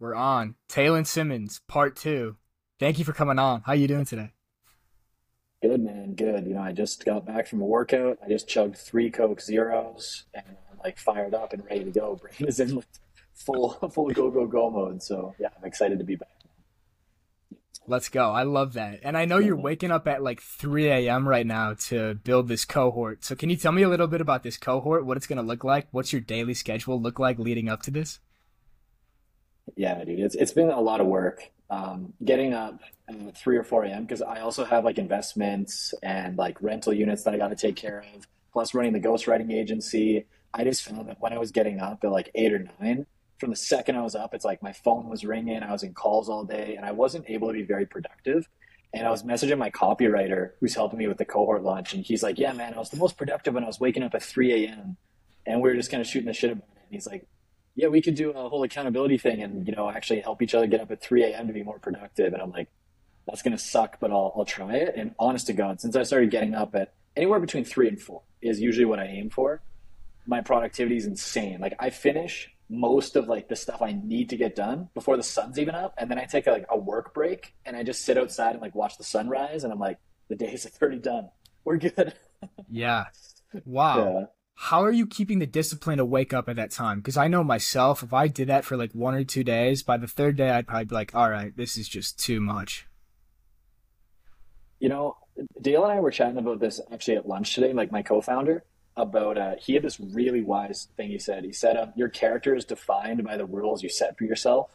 We're on. Taylin Simmons, part two. Thank you for coming on. How are you doing today? Good, man. Good. You know, I just got back from a workout. I just chugged 3 Coke Zeros and I'm like fired up and ready to go. Brain is in like full go mode. So yeah, I'm excited to be back. Let's go. I love that. And I know you're waking up at like 3 a.m. right now to build this cohort. So can you tell me a little bit about this cohort, what it's going to look like? What's your daily schedule look like leading up to this? Yeah, dude, it's been a lot of work. Getting up at 3 or 4 a.m. because I also have like investments and like rental units that I got to take care of, plus running the ghostwriting agency. I just found that when I was getting up at like 8 or 9, from the second I was up, it's like my phone was ringing, I was in calls all day, and I wasn't able to be very productive. And I was messaging my copywriter who's helping me with the cohort launch, and he's like, yeah, man, I was the most productive when I was waking up at 3 a.m. And we were just kind of shooting the shit about it. And he's like, yeah, we could do a whole accountability thing and, you know, actually help each other get up at 3 a.m. to be more productive. And I'm like, that's going to suck, but I'll try it. And honest to God, since I started getting up at anywhere between 3 and 4 is usually what I aim for, my productivity is insane. Like I finish most of like the stuff I need to get done before the sun's even up. And then I take like a work break and I just sit outside and like watch the sunrise. And I'm like, the day is already done. We're good. Yeah. Wow. Yeah. How are you keeping the discipline to wake up at that time? Because I know myself, if I did that for like 1 or 2 days, by the 3rd day, I'd probably be like, all right, this is just too much. You know, Dale and I were chatting about this actually at lunch today, like my co-founder, about he had this really wise thing he said. He said, your character is defined by the rules you set for yourself.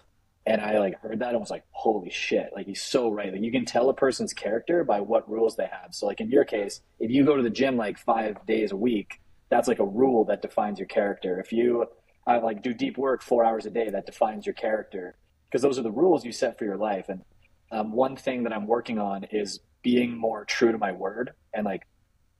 And I like heard that and was like, holy shit, like he's so right. Like you can tell a person's character by what rules they have. So like in your case, if you go to the gym like 5 days a week, that's like a rule that defines your character. If you like do deep work 4 hours a day, that defines your character because those are the rules you set for your life. And one thing that I'm working on is being more true to my word. And like,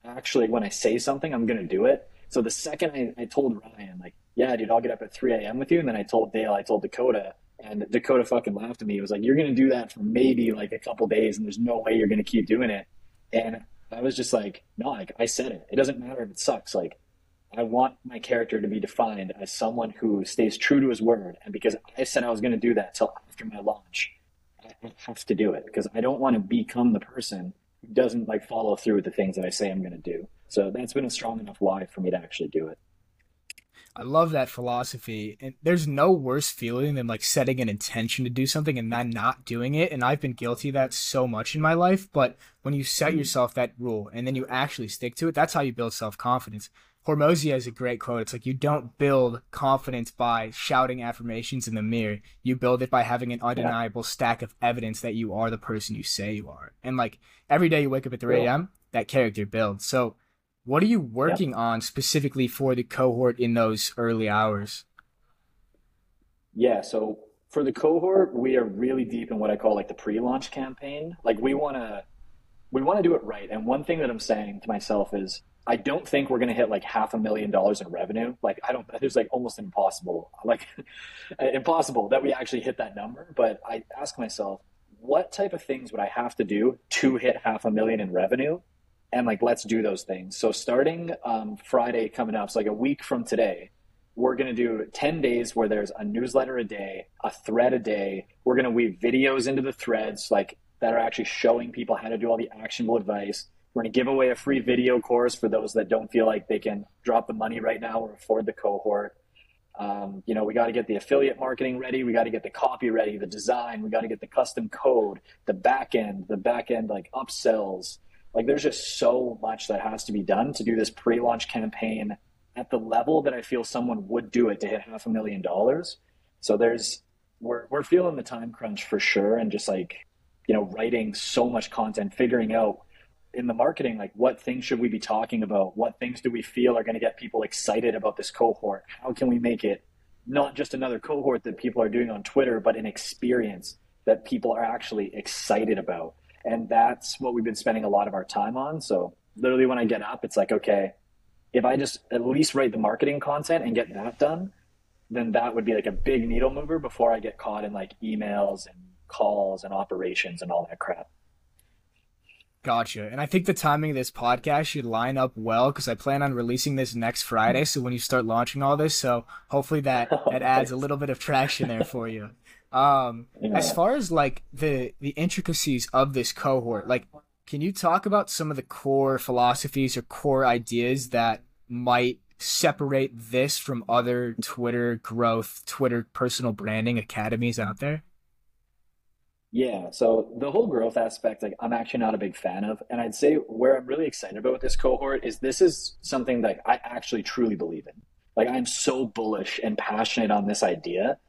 actually when I say something, I'm going to do it. So the second I told Ryan, like, yeah, dude, I'll get up at 3 a.m. with you. And then I told Dale, I told Dakota, and Dakota fucking laughed at me. It was like, you're going to do that for maybe like a couple days and there's no way you're going to keep doing it. And I was just like, no, like I said it. It doesn't matter if it sucks. Like, I want my character to be defined as someone who stays true to his word. And because I said I was going to do that till after my launch, I have to do it because I don't want to become the person who doesn't like follow through with the things that I say I'm going to do. So that's been a strong enough why for me to actually do it. I love that philosophy. And there's no worse feeling than like setting an intention to do something and then not doing it. And I've been guilty of that so much in my life. But when you set yourself that rule and then you actually stick to it, that's how you build self-confidence. Hormozzi has a great quote. It's like, you don't build confidence by shouting affirmations in the mirror. You build it by having an undeniable stack of evidence that you are the person you say you are. And like every day you wake up at 3 a.m., that character builds. So what are you working on specifically for the cohort in those early hours? Yeah, so for the cohort, we are really deep in what I call like the pre-launch campaign. Like we want to do it right. And one thing that I'm saying to myself is, I don't think we're going to hit like $500,000 in revenue. Like there's like almost impossible, like impossible that we actually hit that number. But I ask myself, what type of things would I have to do to hit $500,000 in revenue? And like, let's do those things. So starting Friday coming up, so like a week from today, we're going to do 10 days where there's a newsletter a day, a thread a day. We're going to weave videos into the threads like that are actually showing people how to do all the actionable advice. We're going to give away a free video course for those that don't feel like they can drop the money right now or afford the cohort. You know, we got to get the affiliate marketing ready. We got to get the copy ready, the design. We got to get the custom code, the back end, like upsells. Like there's just so much that has to be done to do this pre-launch campaign at the level that I feel someone would do it to hit $500,000. So we're feeling the time crunch for sure. And just like, you know, writing so much content, figuring out in the marketing, like what things should we be talking about? What things do we feel are going to get people excited about this cohort? How can we make it not just another cohort that people are doing on Twitter, but an experience that people are actually excited about? And that's what we've been spending a lot of our time on. So literally when I get up, it's like, okay, if I just at least write the marketing content and get that done, then that would be like a big needle mover before I get caught in like emails and calls and operations and all that crap. Gotcha. And I think the timing of this podcast should line up well because I plan on releasing this next Friday. So when you start launching all this, so hopefully that adds a little bit of traction there for you. As far as like the intricacies of this cohort, like, can you talk about some of the core philosophies or core ideas that might separate this from other Twitter growth, Twitter personal branding academies out there? Yeah, so the whole growth aspect, like, I'm actually not a big fan of. And I'd say where I'm really excited about with this cohort is this is something that I actually truly believe in. Like, I'm so bullish and passionate on this idea.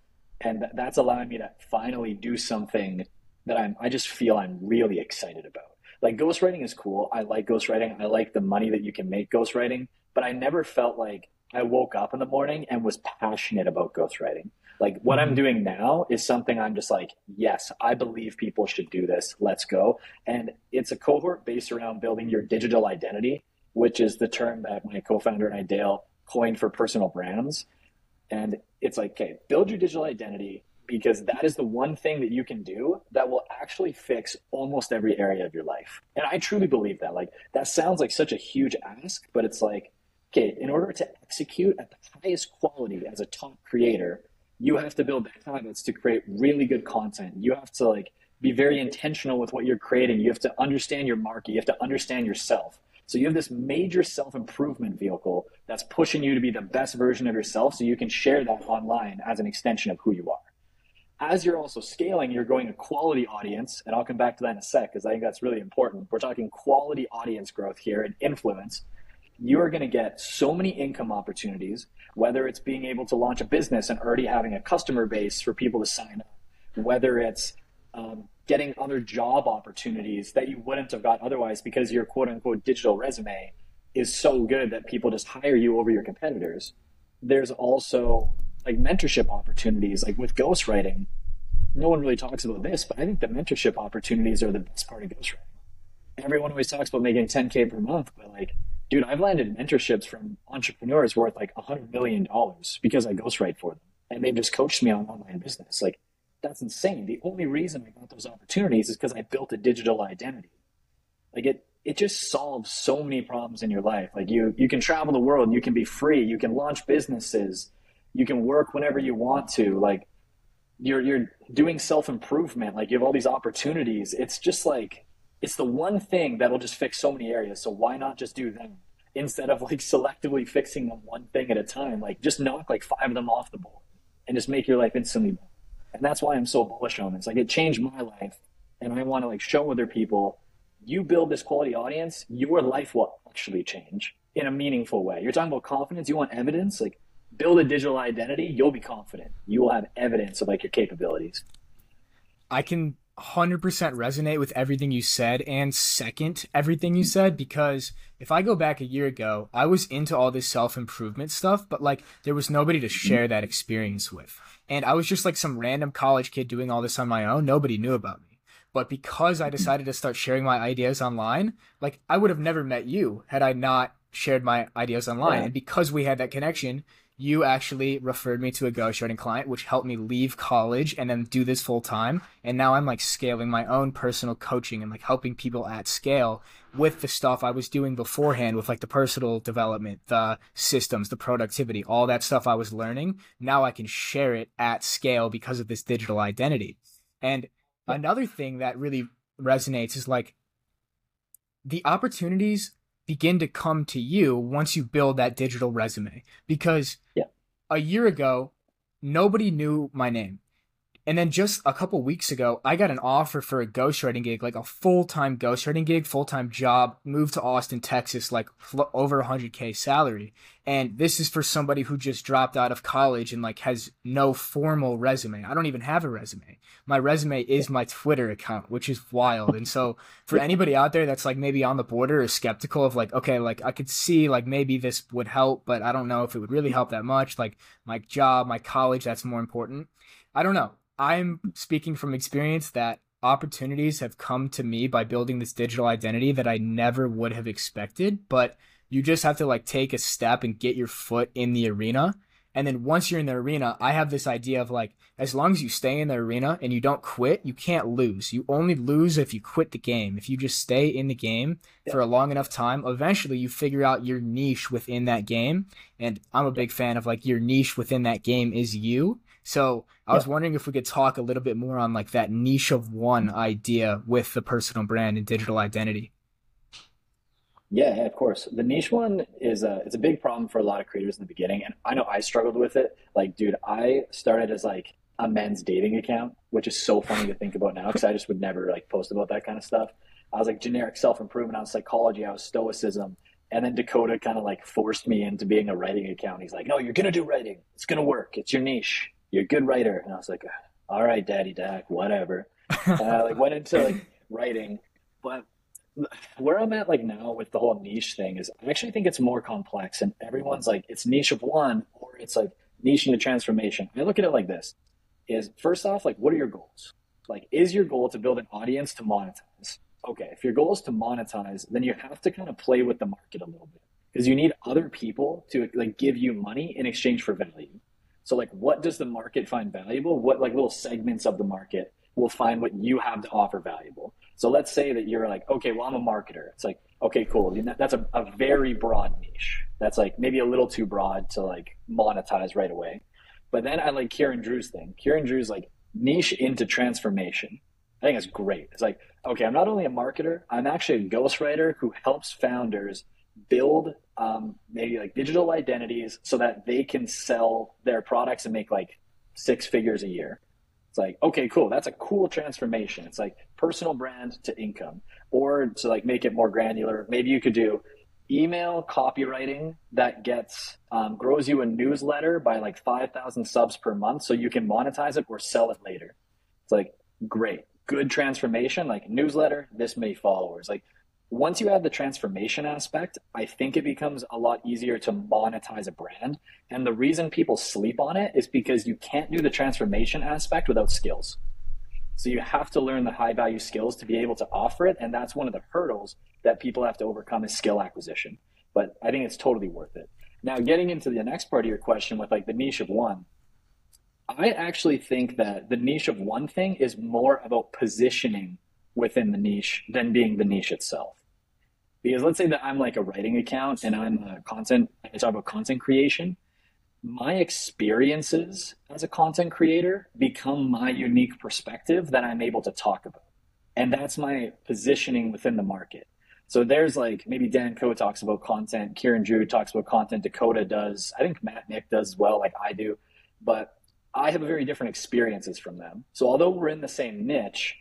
And that's allowing me to finally do something that I just feel I'm really excited about. Like, ghostwriting is cool. I like ghostwriting. I like the money that you can make ghostwriting. But I never felt like I woke up in the morning and was passionate about ghostwriting. Like, what I'm doing now is something I'm just like, yes, I believe people should do this. Let's go. And it's a cohort based around building your digital identity, which is the term that my co-founder and I, Dale, coined for personal brands. And it's like, okay, build your digital identity because that is the one thing that you can do that will actually fix almost every area of your life. And I truly believe that. Like, that sounds like such a huge ask, but it's like, okay, in order to execute at the highest quality as a top creator, you have to build habits to create really good content. You have to like be very intentional with what you're creating. You have to understand your market. You have to understand yourself. So you have this major self-improvement vehicle that's pushing you to be the best version of yourself so you can share that online as an extension of who you are. As you're also scaling, you're going to quality audience, and I'll come back to that in a sec because I think that's really important. We're talking quality audience growth here and influence. You are going to get so many income opportunities, whether it's being able to launch a business and already having a customer base for people to sign up, whether it's getting other job opportunities that you wouldn't have got otherwise because your quote unquote digital resume is so good that people just hire you over your competitors. There's also like mentorship opportunities, like with ghostwriting. No one really talks about this, but I think the mentorship opportunities are the best part of ghostwriting. Everyone always talks about making 10K per month, but like, dude, I've landed mentorships from entrepreneurs worth like $100 million because I ghostwrite for them. And they just coached me on online business. Like, that's insane. The only reason I got those opportunities is because I built a digital identity. Like, it just solves so many problems in your life. Like, you can travel the world. You can be free. You can launch businesses. You can work whenever you want to. Like, you're doing self-improvement. Like, you have all these opportunities. It's just like, it's the one thing that'll just fix so many areas. So why not just do them instead of like selectively fixing them one thing at a time? Like, just knock like 5 of them off the board and just make your life instantly better. And that's why I'm so bullish on this. Like, it changed my life, and I want to like show other people, you build this quality audience, your life will actually change in a meaningful way. You're talking about confidence. You want evidence. Like, build a digital identity. You'll be confident. You will have evidence of like your capabilities. I can 100% resonate with everything you said and second everything you said, because if I go back a year ago, I was into all this self-improvement stuff, but like there was nobody to share that experience with. And I was just like some random college kid doing all this on my own. Nobody knew about me. But because I decided to start sharing my ideas online, like I would have never met you had I not shared my ideas online. Yeah. And because we had that connection, you actually referred me to a ghostwriting client, which helped me leave college and then do this full time. And now I'm like scaling my own personal coaching and like helping people at scale with the stuff I was doing beforehand with like the personal development, the systems, the productivity, all that stuff I was learning. Now I can share it at scale because of this digital identity. And another thing that really resonates is like the opportunities begin to come to you once you build that digital resume, because a year ago, nobody knew my name. And then just a couple weeks ago, I got an offer for a ghostwriting gig, like a full-time ghostwriting gig, full-time job, moved to Austin, Texas, like over 100K salary. And this is for somebody who just dropped out of college and like has no formal resume. I don't even have a resume. My resume is my Twitter account, which is wild. And so for anybody out there that's like maybe on the border or skeptical of like, okay, like I could see like maybe this would help, but I don't know if it would really help that much. Like my job, my college, that's more important. I don't know. I'm speaking from experience that opportunities have come to me by building this digital identity that I never would have expected, but you just have to like take a step and get your foot in the arena. And then once you're in the arena, I have this idea of like, as long as you stay in the arena and you don't quit, you can't lose. You only lose if you quit the game. If you just stay in the game for a long enough time, eventually you figure out your niche within that game. And I'm a big fan of like, your niche within that game is you. So I was wondering if we could talk a little bit more on like that niche of one idea with the personal brand and digital identity. Yeah, of course. The niche one is it's a big problem for a lot of creators in the beginning. And I know I struggled with it. Like, dude, I started as like a men's dating account, which is so funny to think about now because I just would never like post about that kind of stuff. I was like generic self-improvement. I was psychology. I was stoicism. And then Dakota kind of like forced me into being a writing account. He's like, no, you're going to do writing. It's going to work. It's your niche. You're a good writer. And I was like, all right, Daddy Dak, whatever. And I like went into like writing, but where I'm at like now with the whole niche thing is I actually think it's more complex, and everyone's like it's niche of one or it's like niche into transformation. I look at it like this is first off, like, what are your goals? Like, is your goal to build an audience to monetize? Okay. If your goal is to monetize, then you have to kind of play with the market a little bit because you need other people to like give you money in exchange for value. So like, what does the market find valuable? What like little segments of the market will find what you have to offer valuable? So let's say that you're like, okay, well, I'm a marketer. It's like, okay, cool. That's a very broad niche. That's like maybe a little too broad to like monetize right away. But then I like Kieran Drew's thing. Kieran Drew's like niche into transformation. I think it's great. It's like, okay, I'm not only a marketer, I'm actually a ghostwriter who helps founders build maybe like digital identities so that they can sell their products and make like 6 figures a year. It's like, okay, cool. That's a cool transformation. It's like personal brand to income. Or to like make it more granular, maybe you could do email copywriting that gets grows you a newsletter by like 5,000 subs per month so you can monetize it or sell it later. It's like, great, good transformation, like newsletter, this many followers. Like once you add the transformation aspect, I think it becomes a lot easier to monetize a brand. And the reason people sleep on it is because you can't do the transformation aspect without skills. So you have to learn the high value skills to be able to offer it. And that's one of the hurdles that people have to overcome is skill acquisition. But I think it's totally worth it. Now, getting into the next part of your question with like the niche of one, I actually think that the niche of one thing is more about positioning within the niche than being the niche itself. Because let's say that I'm like a writing account and I talk about content creation. My experiences as a content creator become my unique perspective that I'm able to talk about. And that's my positioning within the market. So there's like, maybe Dan Koe talks about content, Kieran Drew talks about content, Dakota does, I think Matt Nick does as well, like I do, but I have very different experiences from them. So although we're in the same niche,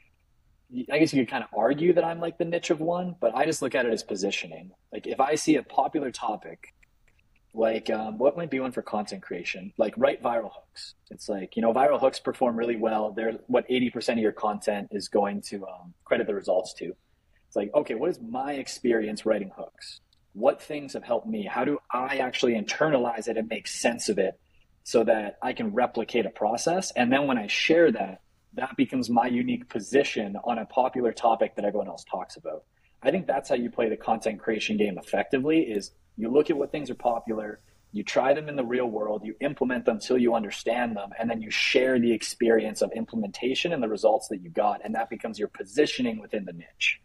I guess you could kind of argue that I'm like the niche of one, but I just look at it as positioning. Like if I see a popular topic, like what might be one for content creation, like write viral hooks. It's like, you know, viral hooks perform really well. They're what 80% of your content is going to credit the results to. It's like, okay, what is my experience writing hooks? What things have helped me? How do I actually internalize it and make sense of it so that I can replicate a process? And then when I share that, that becomes my unique position on a popular topic that everyone else talks about. I think that's how you play the content creation game effectively is you look at what things are popular, you try them in the real world, you implement them till you understand them, and then you share the experience of implementation and the results that you got, and that becomes your positioning within the niche.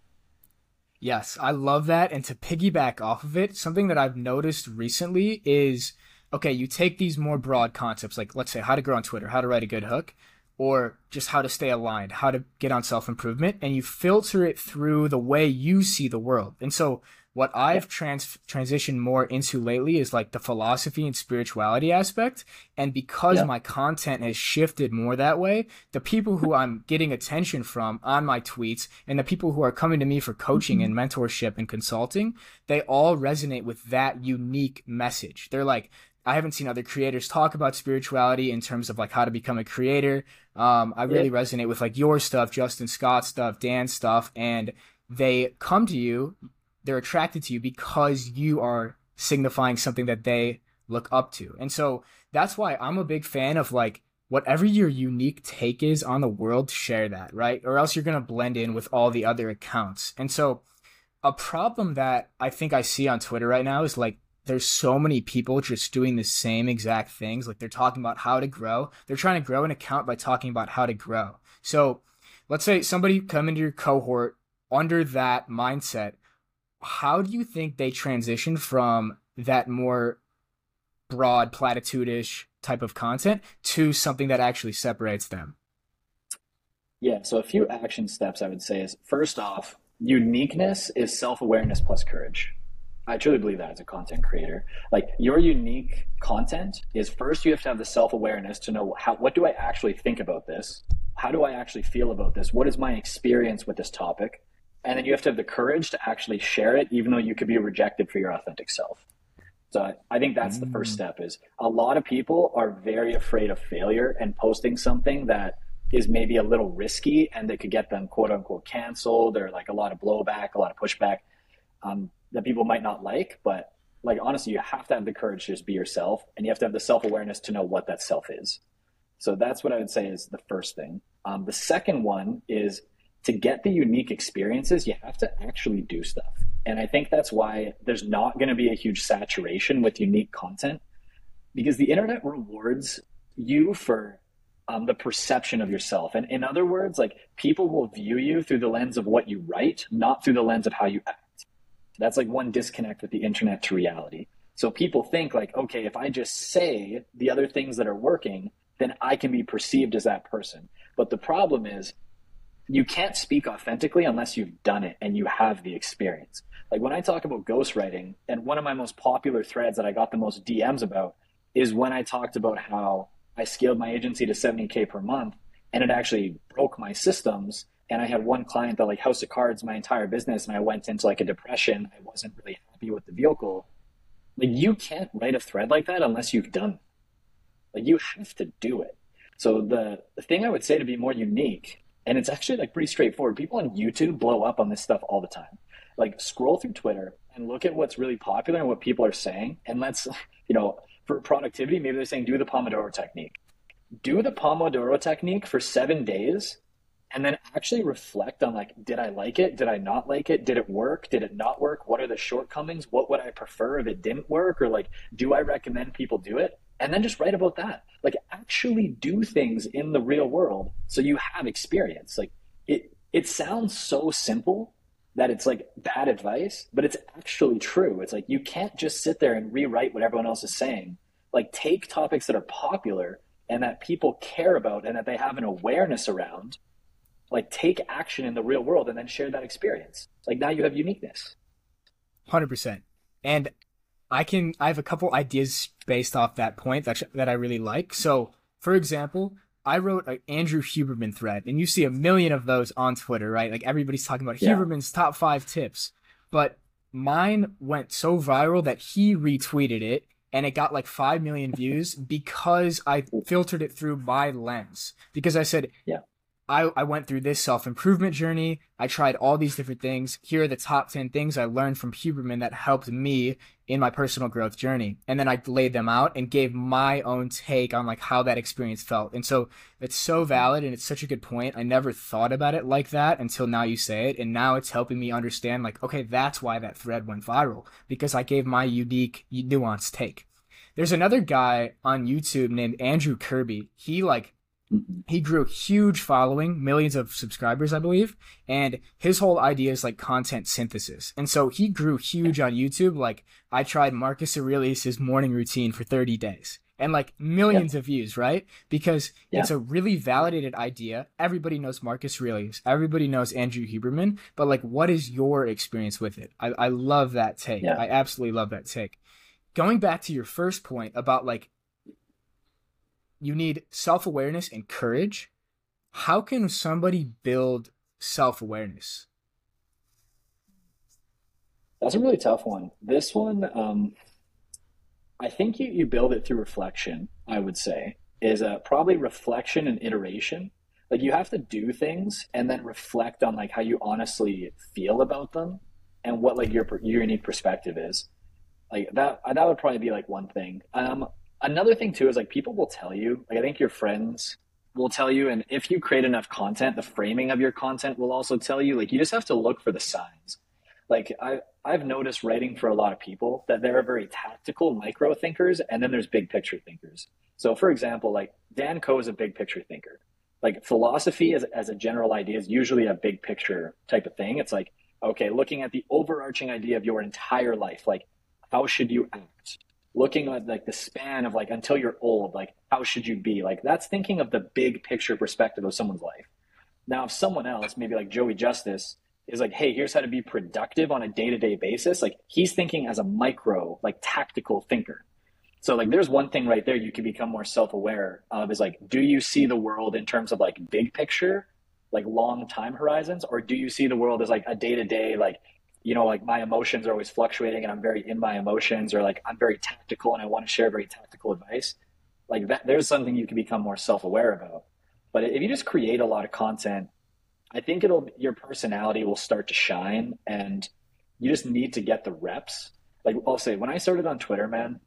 Yes, I love that. And to piggyback off of it, something that I've noticed recently is, okay, you take these more broad concepts, like let's say how to grow on Twitter, how to write a good hook, or just how to stay aligned, how to get on self-improvement, and you filter it through the way you see the world. And so what I've transitioned more into lately is like the philosophy and spirituality aspect. And because my content has shifted more that way, the people who I'm getting attention from on my tweets and the people who are coming to me for coaching and mentorship and consulting, they all resonate with that unique message. They're like, I haven't seen other creators talk about spirituality in terms of like how to become a creator. I really resonate with like your stuff, Justin Scott stuff, Dan's stuff, and they come to you, they're attracted to you because you are signifying something that they look up to. And so that's why I'm a big fan of like whatever your unique take is on the world, share that, right? Or else you're going to blend in with all the other accounts. And so a problem that I think I see on Twitter right now is like, there's so many people just doing the same exact things. Like, they're talking about how to grow. They're trying to grow an account by talking about how to grow. So let's say somebody come into your cohort under that mindset. How do you think they transition from that more broad platitude-ish type of content to something that actually separates them? Yeah, so a few action steps I would say is, first off, uniqueness is self-awareness plus courage. I truly believe that as a content creator. Like, your unique content is, first you have to have the self-awareness to know how, what do I actually think about this? How do I actually feel about this? What is my experience with this topic? And then you have to have the courage to actually share it, even though you could be rejected for your authentic self. So I think that's the first step. Is a lot of people are very afraid of failure and posting something that is maybe a little risky and that could get them quote unquote canceled, or like a lot of blowback, a lot of pushback that people might not like. But like, honestly, you have to have the courage to just be yourself, and you have to have the self-awareness to know what that self is. So that's what I would say is the first thing. The second one is, to get the unique experiences, you have to actually do stuff. And I think that's why there's not going to be a huge saturation with unique content, because the internet rewards you for the perception of yourself. And in other words, like, people will view you through the lens of what you write, not through the lens of how you act. That's like one disconnect with the internet to reality. So people think like, okay, if I just say the other things that are working, then I can be perceived as that person. But the problem is, you can't speak authentically unless you've done it and you have the experience. Like, when I talk about ghostwriting, and one of my most popular threads that I got the most DMs about is when I talked about how I scaled my agency to 70K per month, and it actually broke my systems. And I had one client that like house of cards my entire business, and I went into like a depression. I wasn't really happy with the vehicle. Like, you can't write a thread like that unless you've done it. Like, you have to do it. So the thing I would say to be more unique, and it's actually like pretty straightforward. People on YouTube blow up on this stuff all the time. Like, scroll through Twitter and look at what's really popular and what people are saying. And let's, you know, for productivity, maybe they're saying do the Pomodoro technique. Do the Pomodoro technique for 7 days, and then actually reflect on like, did I like it? Did I not like it? Did it work? Did it not work? What are the shortcomings? What would I prefer if it didn't work? Or like, do I recommend people do it? And then just write about that. Like, actually do things in the real world so you have experience. Like, it sounds so simple that it's like bad advice, but it's actually true. It's like, you can't just sit there and rewrite what everyone else is saying. Like, take topics that are popular and that people care about and that they have an awareness around. Like, take action in the real world and then share that experience. Like, now you have uniqueness. 100%. And I have a couple ideas based off that point that I really like. So, for example, I wrote an Andrew Huberman thread, and you see a million of those on Twitter, right? Like, everybody's talking about Huberman's top 5 tips. But mine went so viral that he retweeted it, and it got like 5 million views because I filtered it through my lens. Because I said, I went through this self-improvement journey. I tried all these different things. Here are the top 10 things I learned from Huberman that helped me in my personal growth journey. And then I laid them out and gave my own take on like how that experience felt. And so it's so valid, and it's such a good point. I never thought about it like that until now you say it. And now it's helping me understand like, okay, that's why that thread went viral, because I gave my unique, nuanced take. There's another guy on YouTube named Andrew Kirby. He grew a huge following, millions of subscribers, I believe. And his whole idea is like content synthesis. And so he grew huge on YouTube. Like, I tried Marcus Aurelius' morning routine for 30 days and like millions of views, right? Because it's a really validated idea. Everybody knows Marcus Aurelius. Everybody knows Andrew Huberman. But like, what is your experience with it? I love that take. Yeah. I absolutely love that take. Going back to your first point about like, you need self-awareness and courage. How can somebody build self-awareness? That's a really tough one. This one, I think you build it through reflection, I would say, is probably reflection and iteration. Like, you have to do things and then reflect on like how you honestly feel about them and what like your unique perspective is. Like, that would probably be like one thing. Another thing too is like, people will tell you, like, I think your friends will tell you, and if you create enough content, the framing of your content will also tell you. Like, you just have to look for the signs. Like I've noticed writing for a lot of people that there are very tactical micro thinkers, and then there's big picture thinkers. So for example, like Dan Koe is a big picture thinker. Like philosophy as a general idea is usually a big picture type of thing. It's like, okay, looking at the overarching idea of your entire life, like how should you act? Looking at like the span of like until you're old, like how should you be? Like that's thinking of the big picture perspective of someone's life. Now, if someone else, maybe like Joey Justice, is like, hey, here's how to be productive on a day-to-day basis. Like he's thinking as a micro, like tactical thinker. So like, there's one thing right there you can become more self-aware of is like, do you see the world in terms of like big picture, like long time horizons? Or do you see the world as like a day-to-day, like, you know, like my emotions are always fluctuating and I'm very in my emotions, or like, I'm very tactical and I want to share very tactical advice. Like that, there's something you can become more self-aware about. But if you just create a lot of content, I think your personality will start to shine, and you just need to get the reps. Like I'll say, when I started on Twitter, man,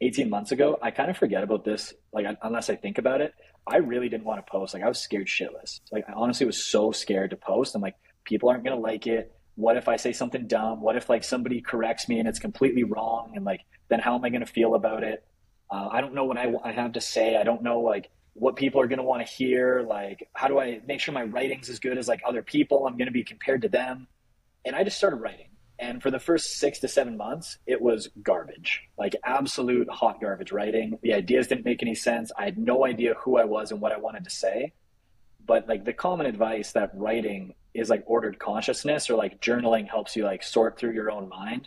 18 months ago, I kind of forget about this. Like, unless I think about it, I really didn't want to post. Like I was scared shitless. Like I honestly was so scared to post. I'm like, people aren't going to like it. What if I say something dumb? What if like somebody corrects me and it's completely wrong? And like, then how am I going to feel about it? I don't know what I have to say. I don't know like what people are going to want to hear. Like, how do I make sure my writing's as good as like other people? I'm going to be compared to them. And I just started writing. And for the first 6 to 7 months, it was garbage, like absolute hot garbage writing. The ideas didn't make any sense. I had no idea who I was and what I wanted to say. But like the common advice that writing is like ordered consciousness, or like journaling helps you like sort through your own mind.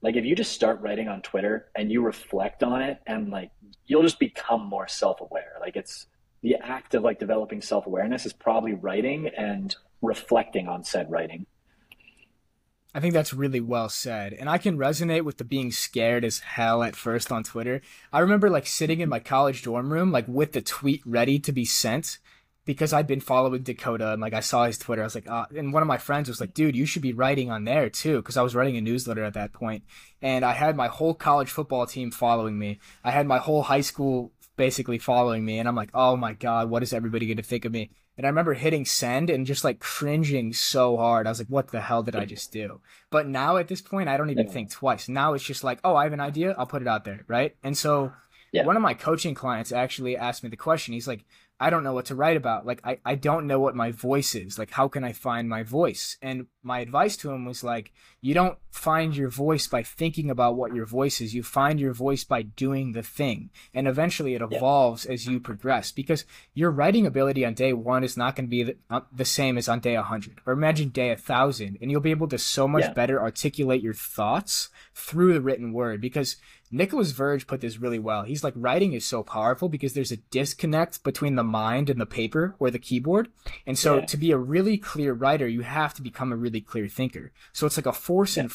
Like if you just start writing on Twitter and you reflect on it, and like you'll just become more self-aware. Like it's the act of like developing self-awareness is probably writing and reflecting on said writing. I think that's really well said. And I can resonate with the being scared as hell at first on Twitter. I remember like sitting in my college dorm room, like with the tweet ready to be sent, because I'd been following Dakota, and like I saw his Twitter. I was like, and one of my friends was like, dude, you should be writing on there too, because I was writing a newsletter at that point. And I had my whole college football team following me. I had my whole high school basically following me. And I'm like, oh my God, what is everybody going to think of me? And I remember hitting send and just like cringing so hard. I was like, what the hell did I just do? But now at this point, I don't even think twice. Now it's just like, oh, I have an idea. I'll put it out there. Right. And so one of my coaching clients actually asked me the question. He's like, I don't know what to write about. Like, I don't know what my voice is. Like, how can I find my voice? And my advice to him was like, you don't find your voice by thinking about what your voice is. You find your voice by doing the thing. And eventually it evolves as you progress, because your writing ability on day one is not going to be the same as on day 100, or imagine day 1,000. And you'll be able to so much better articulate your thoughts through the written word, because Nicholas Verge put this really well. He's like, writing is so powerful because there's a disconnect between the mind and the paper or the keyboard. And so to be a really clear writer, you have to become a really clear thinker. So it's like a forcing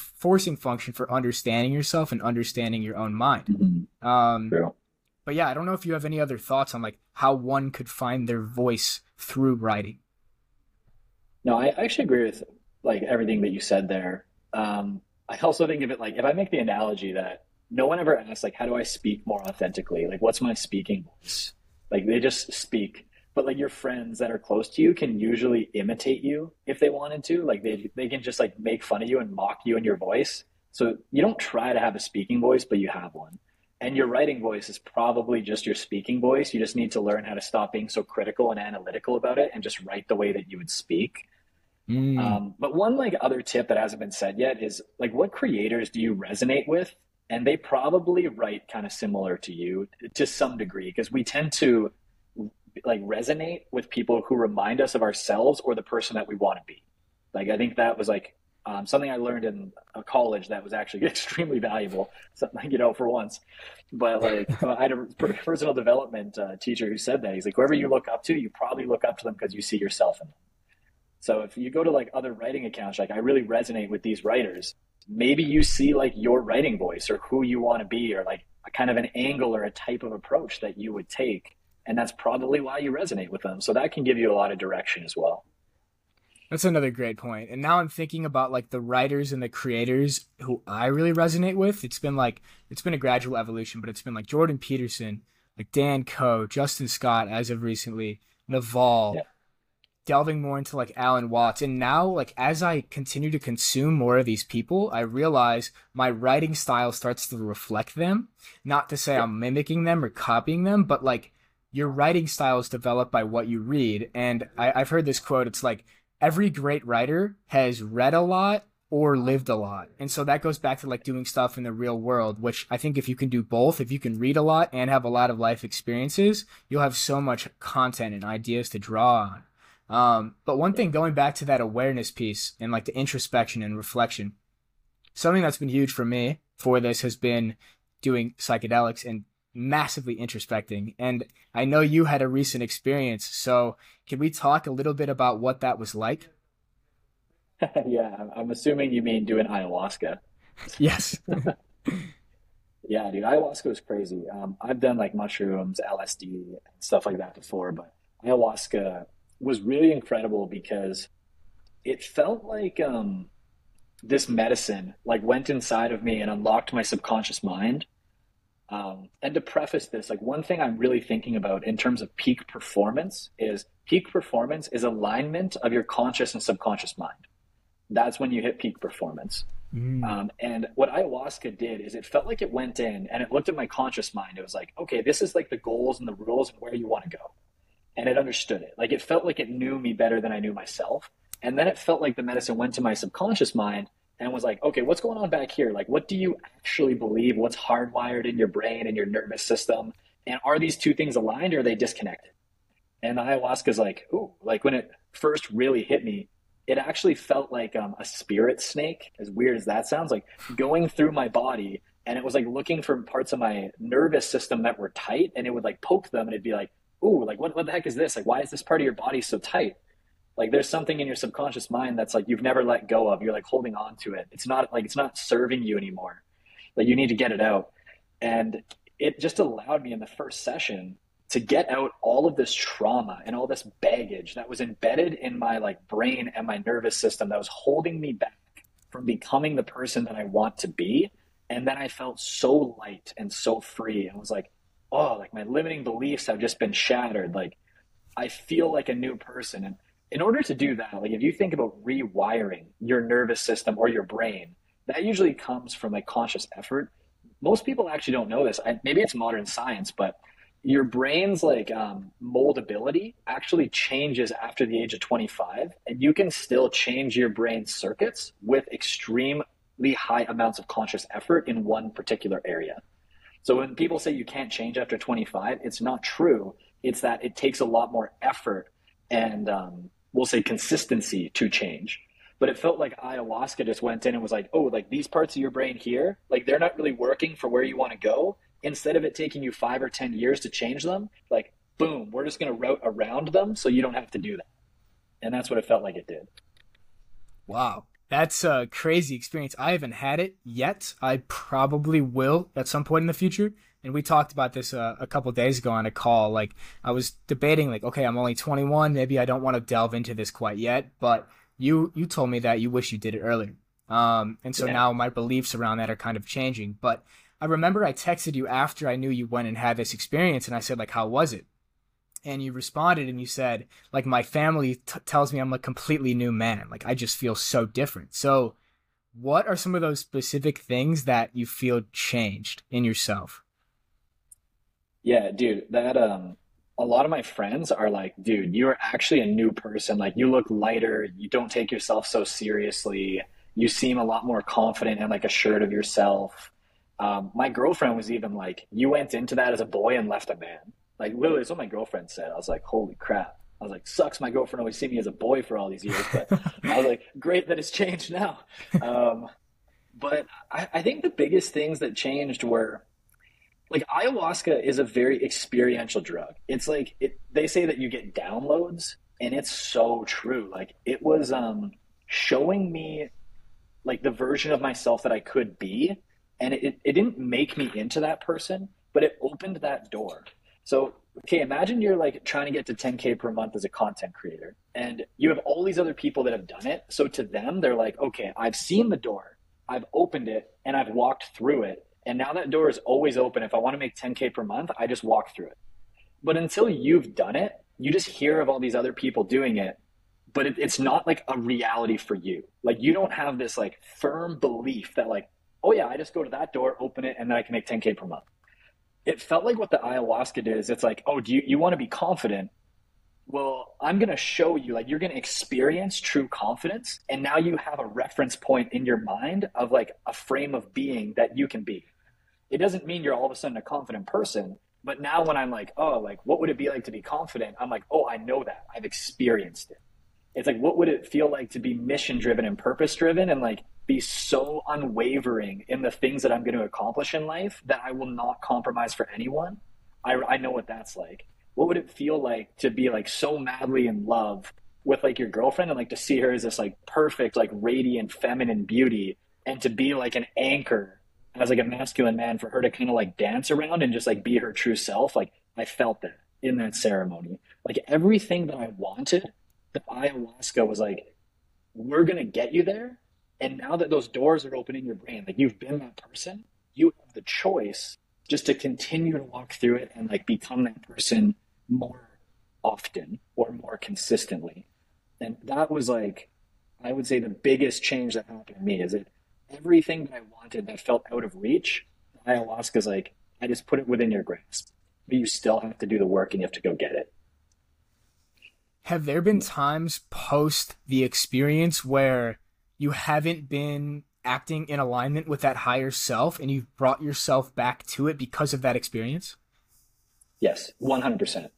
function for understanding yourself and understanding your own mind. Mm-hmm. But yeah, I don't know if you have any other thoughts on like how one could find their voice through writing. No, I actually agree with like everything that you said there. I also think of it like, if I make the analogy that no one ever asks, like, how do I speak more authentically? Like, what's my speaking voice? Like, they just speak. But like your friends that are close to you can usually imitate you if they wanted to. Like they can just like make fun of you and mock you and your voice. So you don't try to have a speaking voice, but you have one. And your writing voice is probably just your speaking voice. You just need to learn how to stop being so critical and analytical about it and just write the way that you would speak. But one like other tip that hasn't been said yet is like, what creators do you resonate with? And they probably write kind of similar to you to some degree, because we tend to like resonate with people who remind us of ourselves or the person that we want to be. Like, I think that was like something I learned in college that was actually extremely valuable, something, you know, for once. But like I had a personal development teacher who said that. He's like, whoever you look up to, you probably look up to them because you see yourself in them. So if you go to like other writing accounts, like I really resonate with these writers, maybe you see like your writing voice or who you want to be, or like a kind of an angle or a type of approach that you would take. And that's probably why you resonate with them. So that can give you a lot of direction as well. That's another great point. And now I'm thinking about like the writers and the creators who I really resonate with. It's been a gradual evolution, but it's been like Jordan Peterson, like Dan Koe, Justin Scott, as of recently, Naval, delving more into like Alan Watts. And now, like, as I continue to consume more of these people, I realize my writing style starts to reflect them. Not to say I'm mimicking them or copying them, but like your writing style is developed by what you read. And I've heard this quote. It's like, every great writer has read a lot or lived a lot. And so that goes back to like doing stuff in the real world, which I think if you can do both, if you can read a lot and have a lot of life experiences, you'll have so much content and ideas to draw on. But one thing, going back to that awareness piece and like the introspection and reflection, something that's been huge for me for this has been doing psychedelics and massively introspecting. And I know you had a recent experience, so can we talk a little bit about what that was like? Yeah, I'm assuming you mean doing ayahuasca. Yes. Yeah, dude, ayahuasca was crazy. I've done like mushrooms, LSD, and stuff like that before, but ayahuasca was really incredible because it felt like this medicine like went inside of me and unlocked my subconscious mind. And to preface this, like one thing I'm really thinking about in terms of peak performance is alignment of your conscious and subconscious mind. That's when you hit peak performance. And what ayahuasca did is it felt like it went in and it looked at my conscious mind. It was like, okay, this is like the goals and the rules and where you want to go. And it understood it. Like it felt like it knew me better than I knew myself. And then it felt like the medicine went to my subconscious mind and was like, okay, what's going on back here? Like, what do you actually believe? What's hardwired in your brain and your nervous system? And are these two things aligned or are they disconnected? And ayahuasca's like, ooh, like when it first really hit me, it actually felt like a spirit snake, as weird as that sounds, like going through my body. And it was like looking for parts of my nervous system that were tight, and it would like poke them and it'd be like, ooh, like what the heck is this? Like, why is this part of your body so tight? Like there's something in your subconscious mind that's like you've never let go of. You're like holding on to it. It's not serving you anymore. Like you need to get it out. And it just allowed me in the first session to get out all of this trauma and all this baggage that was embedded in my like brain and my nervous system that was holding me back from becoming the person that I want to be. And then I felt so light and so free. And was like, oh, like my limiting beliefs have just been shattered. Like I feel like a new person. And in order to do that, like if you think about rewiring your nervous system or your brain, that usually comes from a conscious effort. Most people actually don't know this. Maybe it's modern science, but your brain's like moldability actually changes after the age of 25, and you can still change your brain circuits with extremely high amounts of conscious effort in one particular area. So when people say you can't change after 25, it's not true. It's that it takes a lot more effort and we'll say consistency to change. But it felt like ayahuasca just went in and was like, oh, like these parts of your brain here, like they're not really working for where you want to go. Instead of it taking you 5 or 10 years to change them, like, boom, we're just going to route around them so you don't have to do that. And that's what it felt like it did. Wow. That's a crazy experience. I haven't had it yet. I probably will at some point in the future. And we talked about this a couple of days ago on a call. Like I was debating, like, okay, I'm only 21. Maybe I don't want to delve into this quite yet. But you told me that you wish you did it earlier. And so now my beliefs around that are kind of changing. But I remember I texted you after I knew you went and had this experience, and I said, like, how was it? And you responded and you said, like, my family tells me I'm a completely new man. Like, I just feel so different. So what are some of those specific things that you feel changed in yourself? Yeah, dude, that a lot of my friends are like, dude, you are actually a new person. Like, you look lighter. You don't take yourself so seriously. You seem a lot more confident and, like, assured of yourself. My girlfriend was even like, you went into that as a boy and left a man. Like, literally, that's what my girlfriend said. I was like, holy crap. I was like, sucks my girlfriend always seen me as a boy for all these years. But I was like, great that it's changed now. But I think the biggest things that changed were, like, ayahuasca is a very experiential drug. It's like, they say that you get downloads, and it's so true. Like, it was showing me, like, the version of myself that I could be. And it didn't make me into that person, but it opened that door. So, okay, imagine you're like trying to get to 10K per month as a content creator, and you have all these other people that have done it. So to them, they're like, okay, I've seen the door, I've opened it, and I've walked through it. And now that door is always open. If I want to make 10K per month, I just walk through it. But until you've done it, you just hear of all these other people doing it. but it's not like a reality for you. Like, you don't have this like firm belief that like, oh yeah, I just go to that door, open it, and then I can make 10K per month. It felt like what the ayahuasca did is it's like, oh, do you want to be confident? Well, I'm going to show you, like, you're going to experience true confidence. And now you have a reference point in your mind of like a frame of being that you can be. It doesn't mean you're all of a sudden a confident person. But now when I'm like, oh, like, what would it be like to be confident? I'm like, oh, I know that. I've experienced it. It's like, what would it feel like to be mission driven and purpose driven and like be so unwavering in the things that I'm going to accomplish in life that I will not compromise for anyone? I know what that's like. What would it feel like to be like so madly in love with like your girlfriend and like to see her as this like perfect, like radiant feminine beauty and to be like an anchor as like a masculine man for her to kind of like dance around and just like be her true self? Like, I felt that in that ceremony. Like, everything that I wanted, the ayahuasca was like, we're going to get you there. And now that those doors are open in your brain, like, you've been that person, you have the choice just to continue to walk through it and like become that person more often or more consistently. And that was like, I would say the biggest change that happened to me is that everything that I wanted that felt out of reach, ayahuasca's like, I just put it within your grasp, but you still have to do the work and you have to go get it. Have there been times post the experience where you haven't been acting in alignment with that higher self and you've brought yourself back to it because of that experience? Yes, 100%.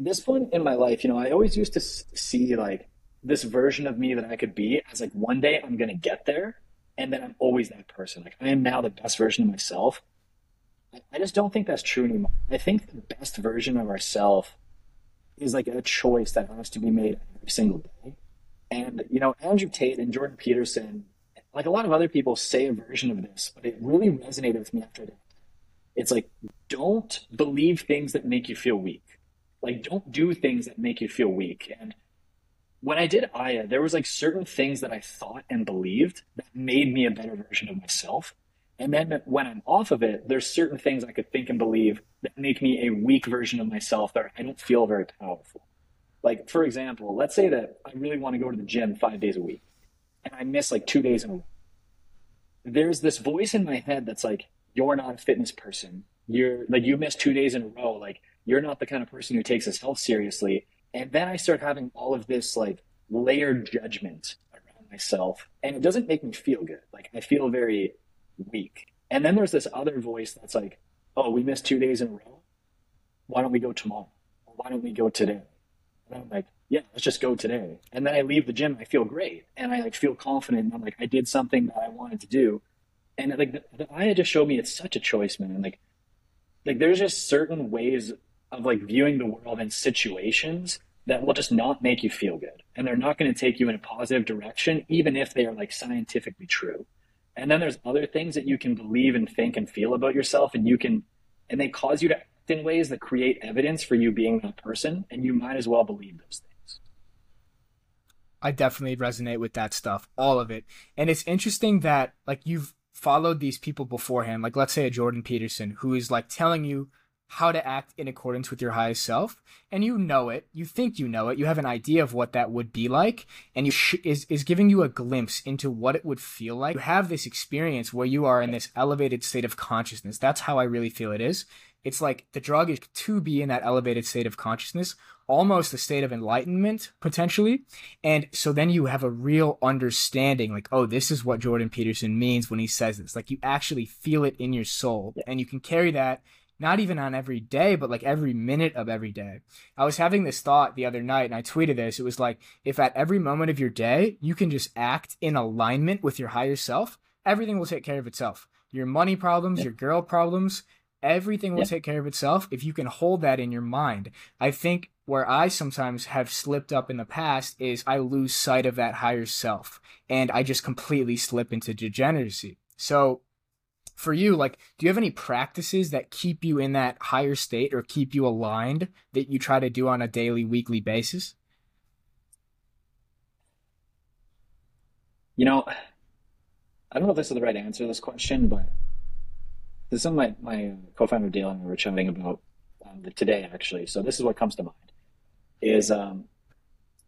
This point in my life, you know, I always used to see like this version of me that I could be as like, one day I'm going to get there. And then I'm always that person. Like, I am now the best version of myself. I just don't think that's true anymore. I think the best version of ourselves is like a choice that has to be made every single day. And, you know, Andrew Tate and Jordan Peterson, like a lot of other people say a version of this, but it really resonated with me after that. It's like, don't believe things that make you feel weak. Like, don't do things that make you feel weak. And when I did Aya, there was like certain things that I thought and believed that made me a better version of myself. And then when I'm off of it, there's certain things I could think and believe that make me a weak version of myself that I don't feel very powerful. Like, for example, let's say that I really want to go to the gym 5 days a week and I miss like 2 days in a week. There's this voice in my head that's like, you're not a fitness person. You're like, you missed 2 days in a row. Like, you're not the kind of person who takes his health seriously. And then I start having all of this like layered judgment around myself. And it doesn't make me feel good. Like, I feel very weak. And then there's this other voice that's like, oh, we missed 2 days in a row. Why don't we go tomorrow? Or why don't we go today? And I'm like, yeah, let's just go today. And then I leave the gym. I feel great. And I like feel confident. And I'm like, I did something that I wanted to do. And like the Aya just showed me it's such a choice, man. And like there's just certain ways of like viewing the world and situations that will just not make you feel good. And they're not going to take you in a positive direction, even if they are like scientifically true. And then there's other things that you can believe and think and feel about yourself, and and they cause you to act in ways that create evidence for you being that person. And you might as well believe those things. I definitely resonate with that stuff, all of it. And it's interesting that like you've followed these people beforehand, like let's say a Jordan Peterson, who is like telling you how to act in accordance with your highest self, and you know it, you think you know it, you have an idea of what that would be like, and you is giving you a glimpse into what it would feel like. You have this experience where you are in this elevated state of consciousness. That's how I really feel it is. It's like the drug is to be in that elevated state of consciousness, almost a state of enlightenment, potentially. And so then you have a real understanding, like, oh, this is what Jordan Peterson means when he says this. Like, you actually feel it in your soul. And you can carry that, not even on every day, but like every minute of every day. I was having this thought the other night, and I tweeted this. It was like, if at every moment of your day, you can just act in alignment with your higher self, everything will take care of itself. Your money problems, your girl problems, everything will take care of itself if you can hold that in your mind. I think where I sometimes have slipped up in the past is I lose sight of that higher self and I just completely slip into degeneracy. So for you, like, do you have any practices that keep you in that higher state or keep you aligned that you try to do on a daily, weekly basis? You know, I don't know if this is the right answer to this question, but this is something my co-founder Dale and I were chatting about today, actually. So this is what comes to mind is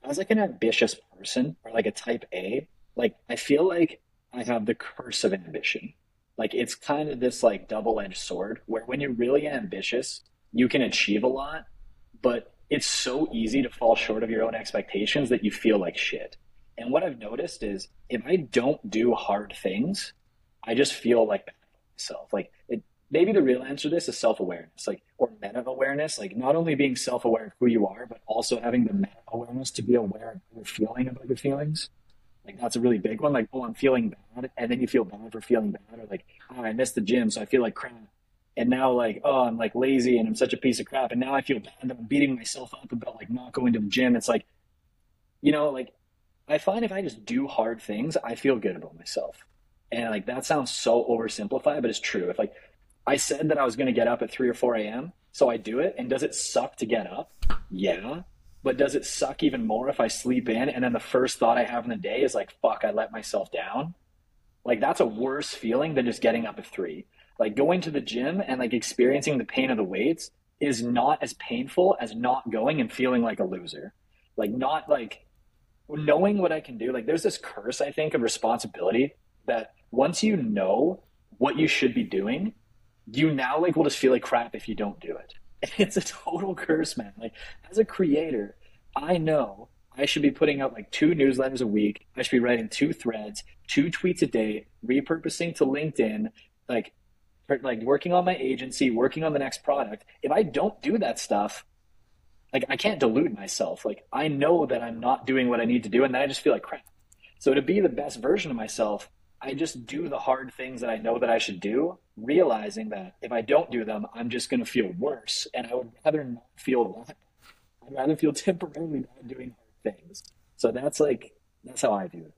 as like an ambitious person or like a type A, like I feel like I have the curse of ambition. Like it's kind of this like double-edged sword where when you're really ambitious, you can achieve a lot, but it's so easy to fall short of your own expectations that you feel like shit. And what I've noticed is if I don't do hard things, I just feel like myself. Like it, maybe the real answer to this is self-awareness, like, or meta-awareness, like not only being self-aware of who you are, but also having the meta-awareness to be aware of how you're feeling about your feelings. Like that's a really big one. Like, oh, I'm feeling bad. And then you feel bad for feeling bad, or like, oh, I missed the gym, so I feel like crap. And now like, oh, I'm like lazy and I'm such a piece of crap. And now I feel bad that I'm beating myself up about like not going to the gym. It's like, you know, like I find if I just do hard things, I feel good about myself. And like, that sounds so oversimplified, but it's true. If like I said that I was going to get up at 3 or 4 a.m. so I do it. And does it suck to get up? Yeah. But does it suck even more if I sleep in and then the first thought I have in the day is like, fuck, I let myself down? Like, that's a worse feeling than just getting up at 3. Like, going to the gym and like experiencing the pain of the weights is not as painful as not going and feeling like a loser. Like, not like knowing what I can do. Like, there's this curse, I think, of responsibility that once you know what you should be doing, you now like will just feel like crap if you don't do it. It's a total curse, man. Like, as a creator, I know I should be putting out like 2 newsletters a week. I should be writing 2 threads, 2 tweets a day, repurposing to LinkedIn, like working on my agency, working on the next product. If I don't do that stuff, like I can't delude myself. Like I know that I'm not doing what I need to do, and then I just feel like crap. So to be the best version of myself, I just do the hard things that I know that I should do, realizing that if I don't do them, I'm just going to feel worse. And I would rather not feel that. I'd rather feel temporarily bad doing hard things. So that's like, that's how I do it.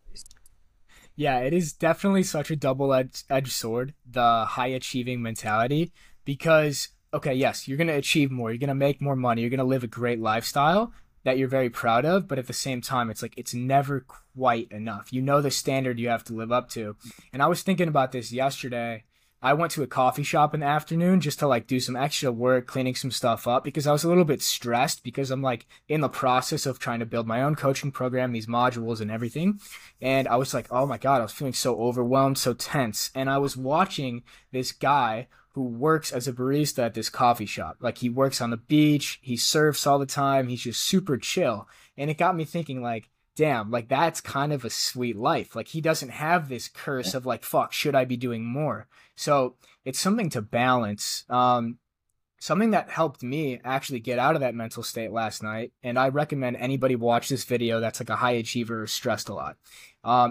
Yeah, it is definitely such a double-edged sword, the high-achieving mentality, because, okay, yes, you're going to achieve more. You're going to make more money. You're going to live a great lifestyle that you're very proud of, but at the same time, it's like it's never quite enough. You know the standard you have to live up to. And I was thinking about this yesterday. I went to a coffee shop in the afternoon just to like do some extra work, cleaning some stuff up, because I was a little bit stressed because I'm like in the process of trying to build my own coaching program, these modules and everything. And I was like, oh my God, I was feeling so overwhelmed, so tense. And I was watching this guy who works as a barista at this coffee shop. Like, he works on the beach, he surfs all the time, he's just super chill. And it got me thinking like, damn, like that's kind of a sweet life. Like, he doesn't have this curse of like, fuck, should I be doing more? So it's something to balance. Something that helped me actually get out of that mental state last night, and I recommend anybody watch this video that's like a high achiever or stressed a lot.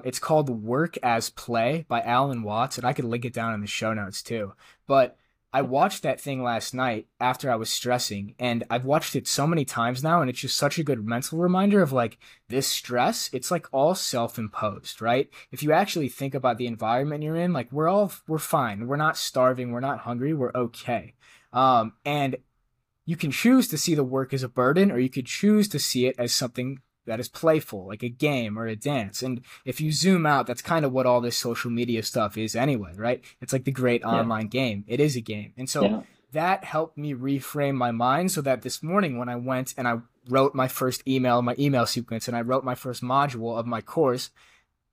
It's called Work as Play by Alan Watts, and I could link it down in the show notes too. But I watched that thing last night after I was stressing, and I've watched it so many times now, and it's just such a good mental reminder of like, this stress, it's like all self-imposed, right? If you actually think about the environment you're in, like we're fine. We're not starving. We're not hungry. We're okay. And you can choose to see the work as a burden, or you could choose to see it as something that is playful, like a game or a dance. And if you zoom out, that's kind of what all this social media stuff is anyway, right? It's like the great online game. It is a game. And so that helped me reframe my mind, so that this morning when I went and I wrote my first email, my email sequence, and I wrote my first module of my course,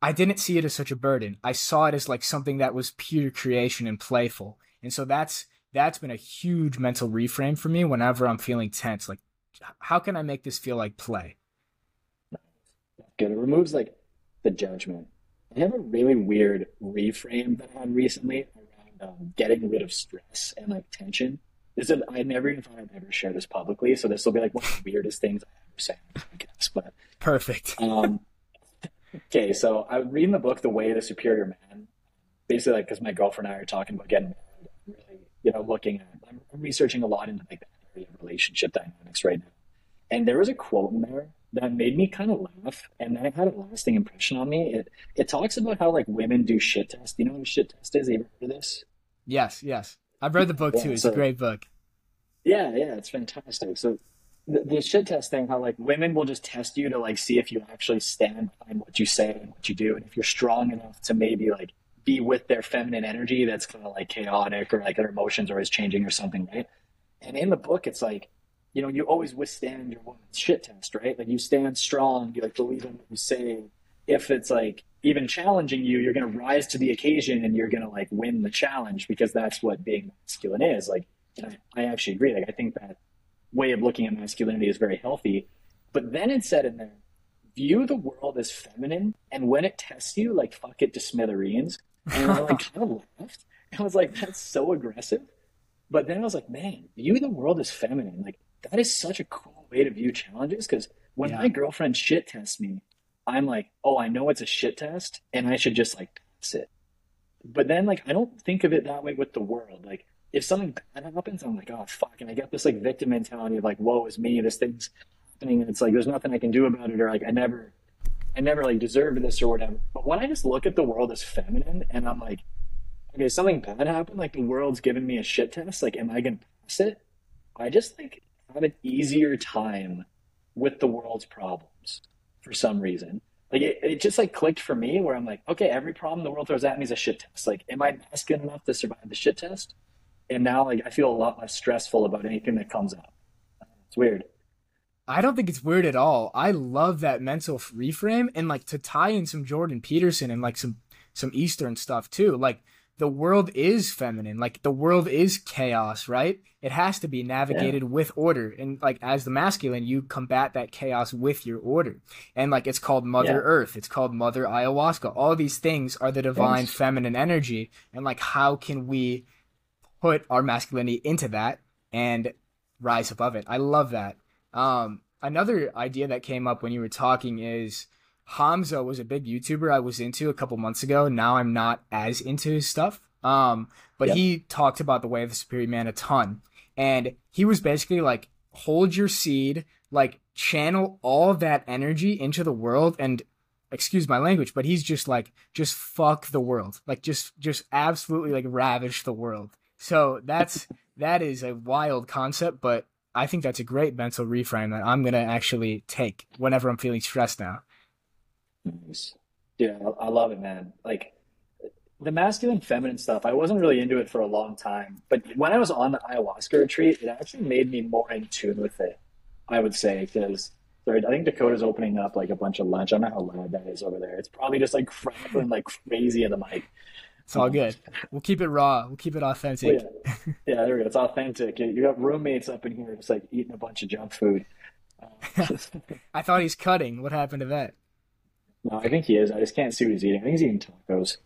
I didn't see it as such a burden. I saw it as like something that was pure creation and playful. And so that's been a huge mental reframe for me whenever I'm feeling tense. Like, how can I make this feel like play? Good. It removes like the judgment. I have a really weird reframe that I had recently around getting rid of stress and like tension. I never even thought I'd ever share this publicly, so this will be like one of the weirdest things I ever said on the podcast. But perfect. Okay, so I was reading the book The Way of the Superior Man, basically like because my girlfriend and I are talking about getting married. I'm really, I'm researching a lot into like that area of relationship dynamics right now, and there was a quote in there that made me kind of laugh, and then it had a lasting impression on me. It talks about how like women do shit tests. You know what a shit test is? Have you ever heard of this? Yes. I've read the book too. It's a great book. Yeah, it's fantastic. So the shit test thing, how like women will just test you to like see if you actually stand behind what you say and what you do, and if you're strong enough to maybe like be with their feminine energy that's kind of like chaotic, or like their emotions are always changing or something, right? And in the book, it's like you know, you always withstand your woman's shit test, right? Like, you stand strong, you like believe in what you say. If it's like even challenging you, you're going to rise to the occasion and you're going to like win the challenge, because that's what being masculine is. Like, I actually agree. Like, I think that way of looking at masculinity is very healthy. But then it said in there, view the world as feminine, and when it tests you, like, fuck it to smithereens. And I like kind of laughed. I was like, that's so aggressive. But then I was like, man, view the world as feminine. Like, that is such a cool way to view challenges, because when my girlfriend shit tests me, I'm like, oh, I know it's a shit test and I should just like pass it. But then like, I don't think of it that way with the world. Like, if something bad happens, I'm like, oh fuck. And I get this like victim mentality of like, woe is me, this thing's happening, and it's like, there's nothing I can do about it, or like, I never like deserved this or whatever. But when I just look at the world as feminine and I'm like, okay, something bad happened, like the world's giving me a shit test, like, am I gonna pass it? I just like have an easier time with the world's problems for some reason. Like it just like clicked for me, where I'm like, okay, every problem the world throws at me is a shit test. Like, am I masculine enough to survive the shit test? And now like I feel a lot less stressful about anything that comes up. It's weird. I don't think it's weird at all. I love that mental reframe, and like, to tie in some Jordan Peterson and like some Eastern stuff too. Like, the world is feminine. Like, the world is chaos, right? It has to be navigated with order. And like, as the masculine, you combat that chaos with your order. And like, it's called Mother Earth. It's called Mother Ayahuasca. All these things are the divine feminine energy. And like, how can we put our masculinity into that and rise above it? I love that. Another idea that came up when you were talking is, Hamza was a big YouTuber I was into a couple months ago. Now I'm not as into his stuff. But he talked about the way of the superior man a ton. And he was basically like, hold your seed, like channel all that energy into the world. And excuse my language, but he's just like, just fuck the world. Like just absolutely like ravish the world. So that is a wild concept, but I think that's a great mental reframe that I'm going to actually take whenever I'm feeling stressed now. Dude, I love it, man. Like, the masculine feminine stuff, I wasn't really into it for a long time, but when I was on the ayahuasca retreat, it actually made me more in tune with it, I would say, because I think Dakota's opening up like a bunch of lunch. I don't know how loud that is over there. It's probably just like crackling like crazy in the mic. It's all good. We'll keep it raw. We'll keep it authentic. Yeah, there we go. It's authentic. You got roommates up in here just like eating a bunch of junk food. I thought he's cutting. What happened to that? No, I think he is. I just can't see what he's eating. I think he's eating tacos.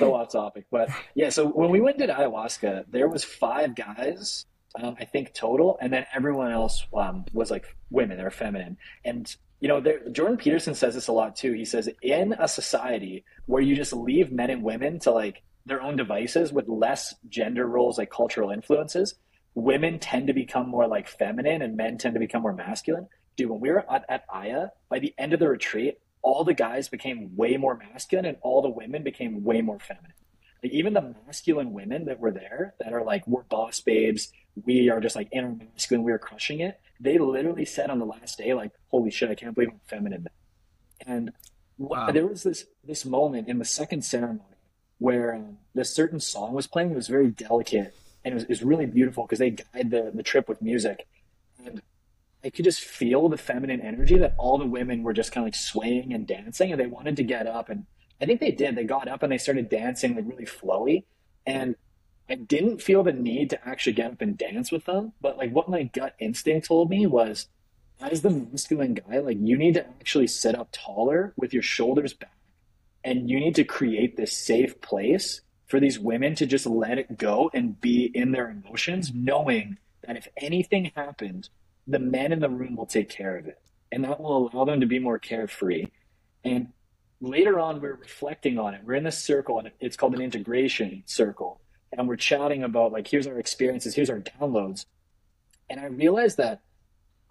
So off topic. But yeah, so when we went to ayahuasca, there was 5 guys, I think total. And then everyone else was like women or feminine. And, you know, Jordan Peterson says this a lot too. He says, in a society where you just leave men and women to like their own devices with less gender roles, like cultural influences, women tend to become more like feminine and men tend to become more masculine. Dude, when we were at Aya, by the end of the retreat, all the guys became way more masculine and all the women became way more feminine. Like, even the masculine women that were there, that are like, we're boss babes, we are just like inner masculine, we are crushing it. They literally said on the last day, like, holy shit, I can't believe I'm feminine. And there was this moment in the second ceremony where this certain song was playing. It was very delicate and it was really beautiful because they guide the trip with music. And I could just feel the feminine energy that all the women were just kind of like swaying and dancing, and they wanted to get up. And I think they did. They got up and they started dancing like really flowy. And I didn't feel the need to actually get up and dance with them. But like, what my gut instinct told me was, as the masculine guy, like, you need to actually sit up taller with your shoulders back, and you need to create this safe place for these women to just let it go and be in their emotions, knowing that if anything happened, the men in the room will take care of it, and that will allow them to be more carefree. And later on, we're reflecting on it. We're in this circle, and it's called an integration circle. And we're chatting about, like, here's our experiences, here's our downloads. And I realized that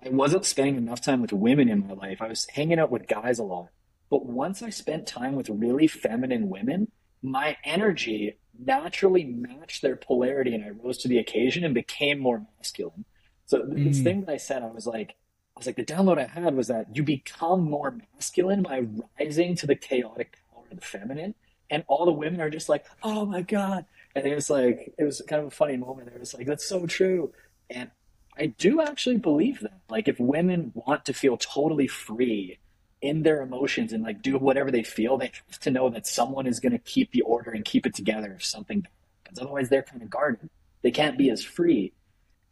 I wasn't spending enough time with women in my life. I was hanging out with guys a lot. But once I spent time with really feminine women, my energy naturally matched their polarity, and I rose to the occasion and became more masculine. So this thing that I said, I was like, the download I had was that you become more masculine by rising to the chaotic power of the feminine. And all the women are just like, oh my God. And it was like, it was kind of a funny moment. They were just like, that's so true. And I do actually believe that. Like, if women want to feel totally free in their emotions and like do whatever they feel, they have to know that someone is going to keep the order and keep it together if something happens. Otherwise, they're kind of guarded. They can't be as free.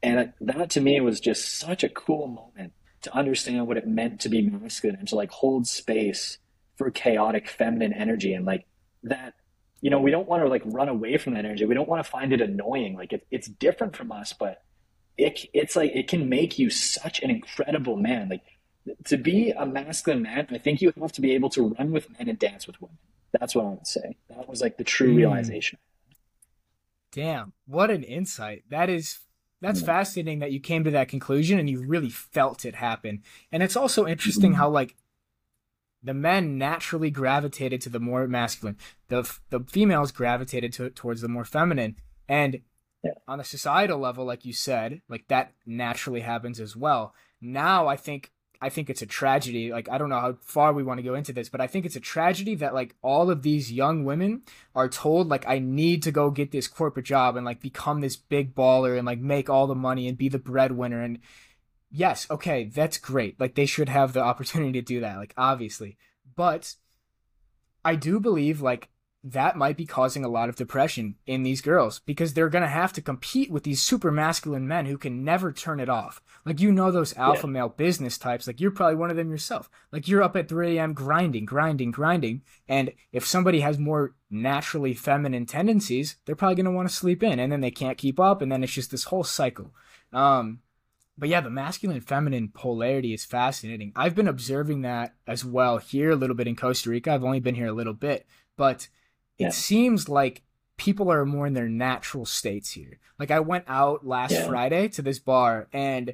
And that to me was just such a cool moment to understand what it meant to be masculine and to like hold space for chaotic feminine energy. And like that, you know, we don't want to like run away from that energy. We don't want to find it annoying. Like it's different from us, but it's like, it can make you such an incredible man. Like, to be a masculine man, I think you have to be able to run with men and dance with women. That's what I would say. That was like the true realization. Damn, what an insight. That's fascinating that you came to that conclusion and you really felt it happen. And it's also interesting how like the men naturally gravitated to the more masculine. The females gravitated towards the more feminine. And on a societal level, like you said, like that naturally happens as well. Now I think it's a tragedy. Like, I don't know how far we want to go into this, but I think it's a tragedy that like all of these young women are told like, I need to go get this corporate job and like become this big baller and like make all the money and be the breadwinner. And yes, okay, that's great. Like, they should have the opportunity to do that. Like, obviously, but I do believe like that might be causing a lot of depression in these girls because they're going to have to compete with these super masculine men who can never turn it off. Like, you know, those alpha male business types, like you're probably one of them yourself. Like, you're up at 3 a.m. grinding. And if somebody has more naturally feminine tendencies, they're probably going to want to sleep in and then they can't keep up. And then it's just this whole cycle. But yeah, the masculine feminine polarity is fascinating. I've been observing that as well here a little bit in Costa Rica. I've only been here a little bit, but it seems like people are more in their natural states here. Like, I went out last Friday to this bar and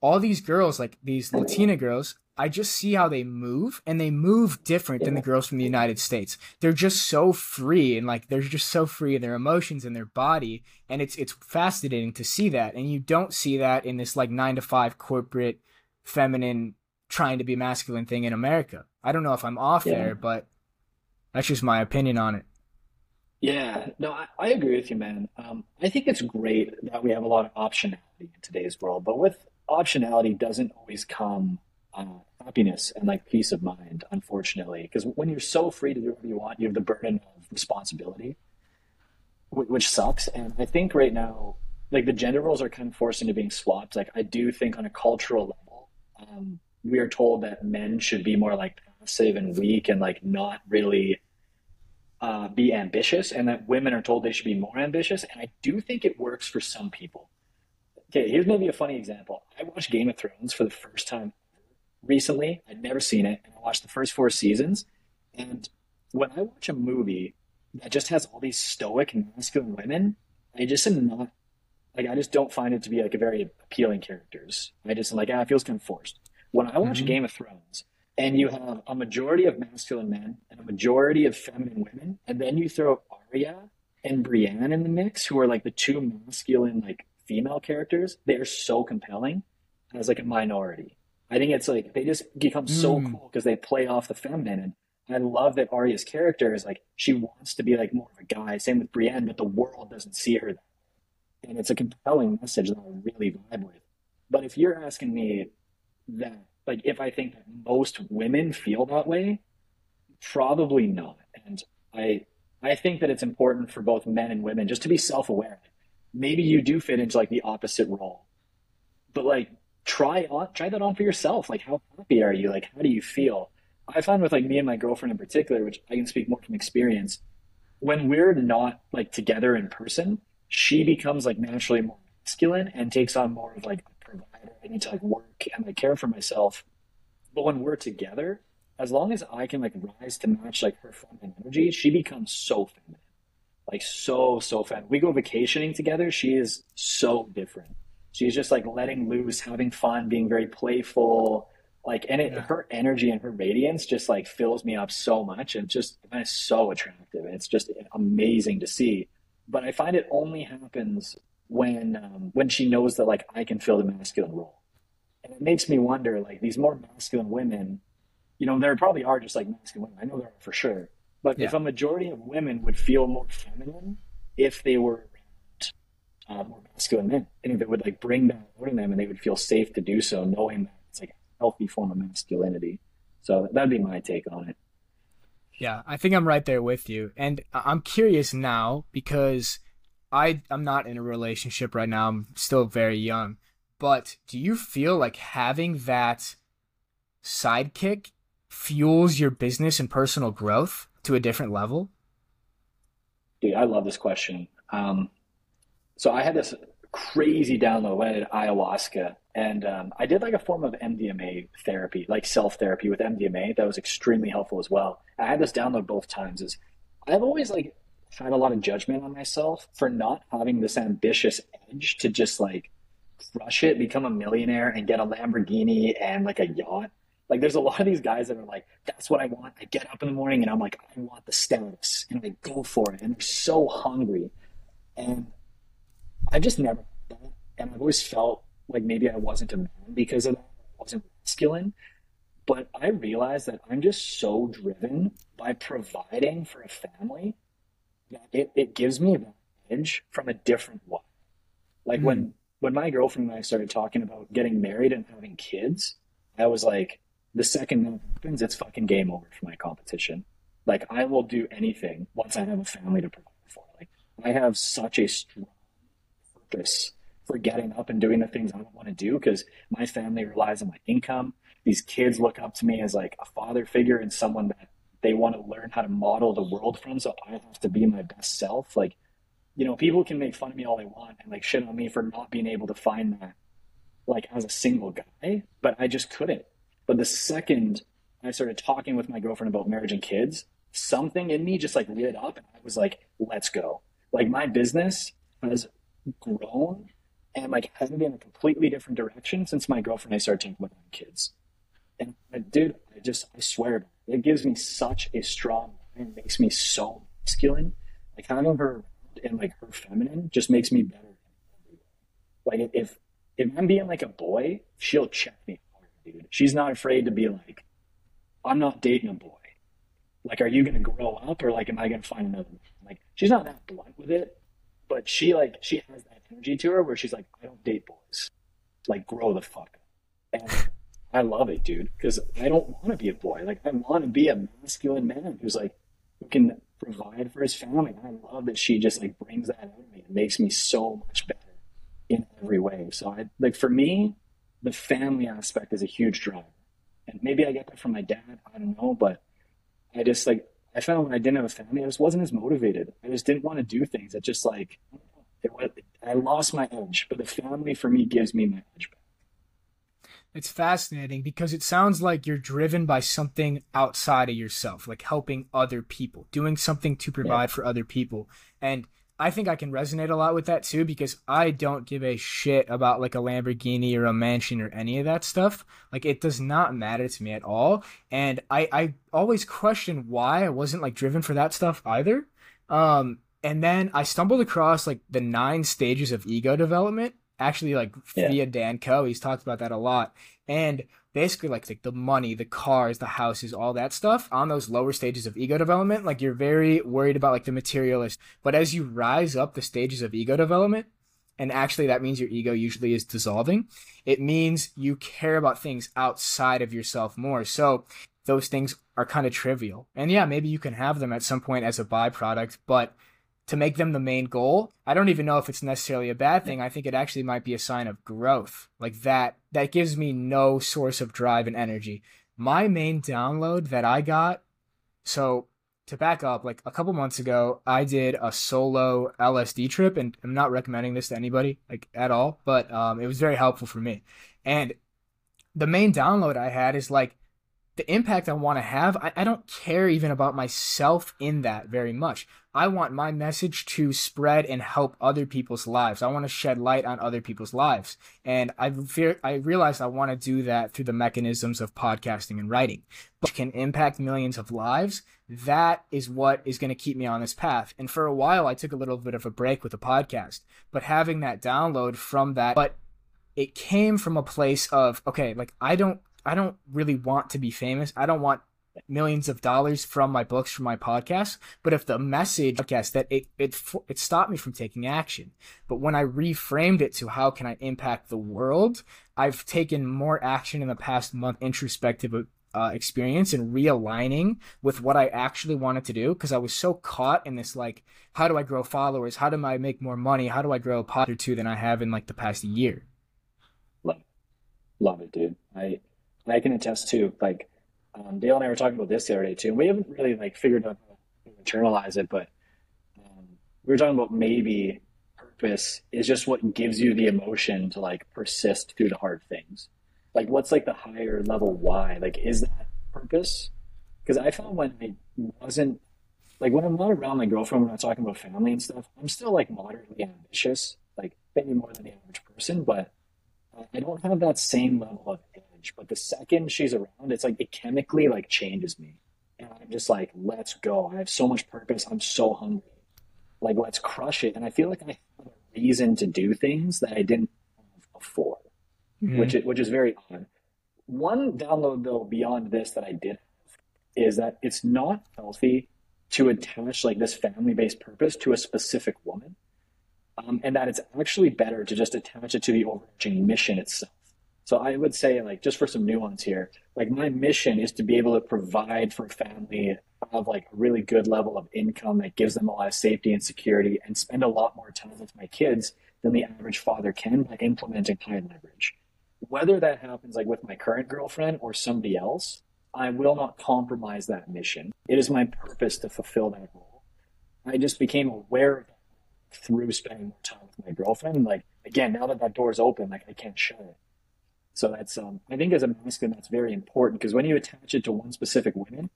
all these girls, like these Latina girls, I just see how they move, and they move different than the girls from the United States. They're just so free, and like, they're just so free in their emotions and their body. And it's fascinating to see that. And you don't see that in this like 9-to-5 corporate feminine trying to be masculine thing in America. I don't know if I'm off there, but that's just my opinion on it. Yeah, no, I agree with you, man. I think it's great that we have a lot of optionality in today's world, but with optionality doesn't always come happiness and like peace of mind, unfortunately, because when you're so free to do whatever you want, you have the burden of responsibility, which sucks. And I think right now, like, the gender roles are kind of forced into being swapped. Like, I do think on a cultural level, we are told that men should be more like passive and weak and like not really be ambitious, and that women are told they should be more ambitious. And I do think it works for some people. Okay, here's maybe a funny example. I watched Game of Thrones for the first time recently. I'd never seen it, and I watched the first 4 seasons. And when I watch a movie that just has all these stoic and masculine women, I just am not like, I just don't find it to be like a very appealing characters. I just am like, it feels kind of forced. When I watch Game of Thrones, and you have a majority of masculine men and a majority of feminine women, and then you throw Arya and Brienne in the mix, who are like the 2 masculine, like, female characters. They are so compelling as like a minority. I think it's like, they just become so cool because they play off the feminine. And I love that Arya's character is like, she wants to be like more of a guy. Same with Brienne, but the world doesn't see her that way. And it's a compelling message that I really vibe with. But if you're asking me that, like, if I think that most women feel that way, probably not. And I think that it's important for both men and women just to be self-aware. Maybe you do fit into like the opposite role, but like try that on for yourself. Like, how happy are you? Like, how do you feel? I find with like me and my girlfriend in particular, which I can speak more from experience, when we're not like together in person, she becomes like naturally more masculine and takes on more of like, I need to like work and like care for myself. But when we're together, as long as I can like rise to match like her feminine energy, she becomes so feminine, like so feminine. We go vacationing together. She is so different. She's just like letting loose, having fun, being very playful. Like, and her energy and her radiance just like fills me up so much, and just, and it's so attractive. And it's just amazing to see. But I find it only happens when she knows that like I can fill the masculine role. And it makes me wonder, like, these more masculine women, you know, there probably are just like masculine women. I know there are for sure. But if a majority of women would feel more feminine if they were more masculine men. I think that would like bring that out in them, and they would feel safe to do so, knowing that it's like a healthy form of masculinity. So that'd be my take on it. Yeah, I think I'm right there with you. And I'm curious now because I'm not in a relationship right now. I'm still very young. But do you feel like having that sidekick fuels your business and personal growth to a different level? Dude, I love this question. So I had this crazy download when I did ayahuasca, and I did like a form of MDMA therapy, like self-therapy with MDMA that was extremely helpful as well. I had this download both times is I've always like had a lot of judgment on myself for not having this ambitious edge to just like crush it, become a millionaire and get a Lamborghini and like a yacht. Like there's a lot of these guys that are like, that's what I want. I get up in the morning and I'm like, I want the status, and I go for it. And they're so hungry. And I've just never done that. And I've always felt like maybe I wasn't a man because of that. I wasn't masculine. But I realized that I'm just so driven by providing for a family that it gives me that edge from a different one. Like when my girlfriend and I started talking about getting married and having kids, I was like, the second that happens, it's fucking game over for my competition. Like, I will do anything once I have a family to provide for. Like, I have such a strong purpose for getting up and doing the things I don't want to do because my family relies on my income. These kids look up to me as like a father figure and someone that they want to learn how to model the world from. So I have to be my best self. Like, you know, people can make fun of me all they want and like shit on me for not being able to find that, like, as a single guy, but I just couldn't. But the second I started talking with my girlfriend about marriage and kids, something in me just like lit up and I was like, let's go. Like my business has grown and like headed in a completely different direction since my girlfriend and I started talking about kids. And dude, I swear, it gives me such a strong, it makes me so masculine. Like having her around and like her feminine just makes me better. Like if I'm being like a boy, she'll check me hard, dude. She's not afraid to be like, I'm not dating a boy. Like, are you going to grow up or like, am I going to find another man? Like, she's not that blunt with it, but she has that energy to her where she's like, I don't date boys. Like, grow the fuck up. And I love it, dude, because I don't want to be a boy. Like, I want to be a masculine man who's like, who can provide for his family. And I love that she just like brings that out of me. It makes me so much better in every way. So like for me, the family aspect is a huge driver. And maybe I get that from my dad, I don't know, but I just like, I found when I didn't have a family, I just wasn't as motivated. I just didn't want to do things. It just like, I lost my edge, but the family for me gives me my edge back. It's fascinating because it sounds like you're driven by something outside of yourself, like helping other people, doing something to provide for other people. And I think I can resonate a lot with that too, because I don't give a shit about like a Lamborghini or a mansion or any of that stuff. Like it does not matter to me at all. And I always question why I wasn't like driven for that stuff either. And then I stumbled across like the 9 stages of ego development, actually like via Dan Koe. He's talked about that a lot. And basically like the money, the cars, the houses, all that stuff on those lower stages of ego development. Like you're very worried about like the materialist, but as you rise up the stages of ego development, and actually that means your ego usually is dissolving. It means you care about things outside of yourself more. So those things are kind of trivial, and yeah, maybe you can have them at some point as a byproduct, but to make them the main goal, I don't even know if it's necessarily a bad thing. I think it actually might be a sign of growth. Like that gives me no source of drive and energy. My main download that I got, so to back up, like a couple months ago, I did a solo LSD trip, and I'm not recommending this to anybody like at all, but it was very helpful for me. And the main download I had is like, the impact I want to have, I don't care even about myself in that very much. I want my message to spread and help other people's lives. I want to shed light on other people's lives. And I realized I want to do that through the mechanisms of podcasting and writing, but can impact millions of lives. That is what is going to keep me on this path. And for a while, I took a little bit of a break with the podcast, but having that download from that, but it came from a place of, okay, like I don't really want to be famous. I don't want millions of dollars from my books, from my podcast, but if the message podcast that it stopped me from taking action. But when I reframed it to how can I impact the world, I've taken more action in the past month, introspective experience and realigning with what I actually wanted to do, because I was so caught in this, like, how do I grow followers? How do I make more money? How do I grow a pod or two than I have in like the past year? Love it, dude. I can attest too. Like, Dale and I were talking about this the other day too, and we haven't really like figured out how to internalize it, but we were talking about maybe purpose is just what gives you the emotion to like persist through the hard things. Like, what's like the higher level why? Like, is that purpose? Because I found when I wasn't like, when I'm not around my girlfriend, when I'm talking about family and stuff, I'm still like moderately ambitious, like maybe more than the average person, but I don't have that same level of edge. But the second she's around, it's like it chemically like changes me, and I'm just like, let's go. I have so much purpose. I'm so hungry. Like, let's crush it. And I feel like I have a reason to do things that I didn't have before, mm-hmm. which is very odd. One download though beyond this that I did have is that it's not healthy to attach like this family-based purpose to a specific woman. And that it's actually better to just attach it to the overarching mission itself. So I would say, like, just for some nuance here, like, my mission is to be able to provide for a family of like a really good level of income that gives them a lot of safety and security, and spend a lot more time with my kids than the average father can by implementing high leverage. Whether that happens like with my current girlfriend or somebody else, I will not compromise that mission. It is my purpose to fulfill that role. I just became aware of that through spending more time with my girlfriend. Like, again, now that door's open, like, I can't shut it. So that's, I think as a masculine, that's very important, because when you attach it to one specific woman,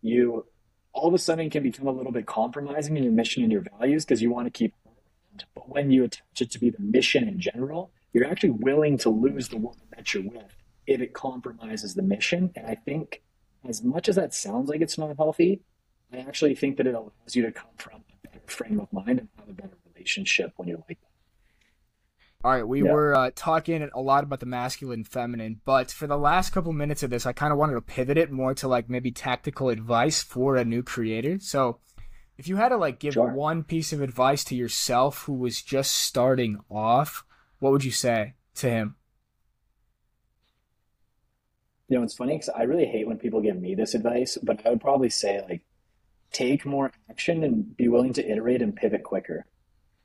you all of a sudden can become a little bit compromising in your mission and your values, because you want to keep her around. But when you attach it to be the mission in general, you're actually willing to lose the woman that you're with if it compromises the mission. And I think, as much as that sounds like it's not healthy, I actually think that it allows you to come from frame of mind and have a better relationship when you're like that. All right, we were talking a lot about the masculine and feminine, but for the last couple minutes of this, I kind of wanted to pivot it more to like maybe tactical advice for a new creator. So if you had to like give one piece of advice to yourself who was just starting off, what would you say to him? You know, it's funny because I really hate when people give me this advice, but I would probably say, like, take more action and be willing to iterate and pivot quicker.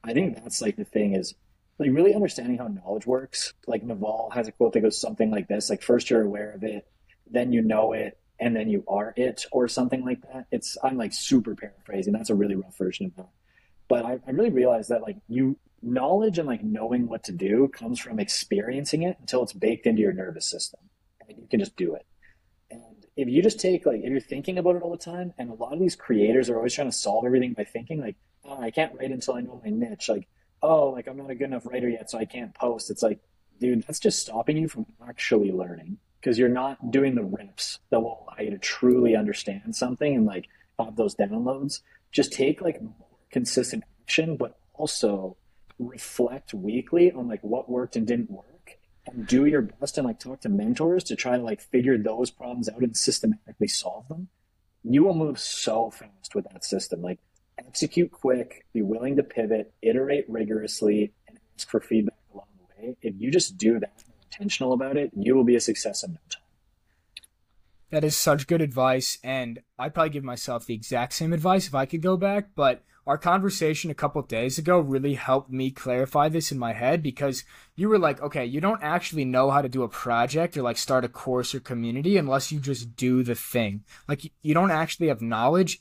I think that's like the thing, is like really understanding how knowledge works. Like, Naval has a quote that goes something like this, like, first you're aware of it, then you know it, and then you are it, or something like that. I'm like super paraphrasing. That's a really rough version of that. But I really realized that like knowledge and like knowing what to do comes from experiencing it until it's baked into your nervous system. And you can just do it. If you just take, like, if you're thinking about it all the time, and a lot of these creators are always trying to solve everything by thinking, like, oh, I can't write until I know my niche. Like, oh, like, I'm not a good enough writer yet, so I can't post. It's like, dude, that's just stopping you from actually learning, because you're not doing the reps that will allow you to truly understand something and, like, have those downloads. Just take, like, more consistent action, but also reflect weekly on, like, what worked and didn't work. And do your best and like talk to mentors to try to like figure those problems out and systematically solve them. You will move so fast with that system. Like, execute quick, be willing to pivot, iterate rigorously, and ask for feedback along the way. If you just do that and are intentional about it, you will be a success in no time. That is such good advice, and I'd probably give myself the exact same advice if I could go back, but our conversation a couple of days ago really helped me clarify this in my head, because you were like, okay, you don't actually know how to do a project or like start a course or community unless you just do the thing. Like, you don't actually have knowledge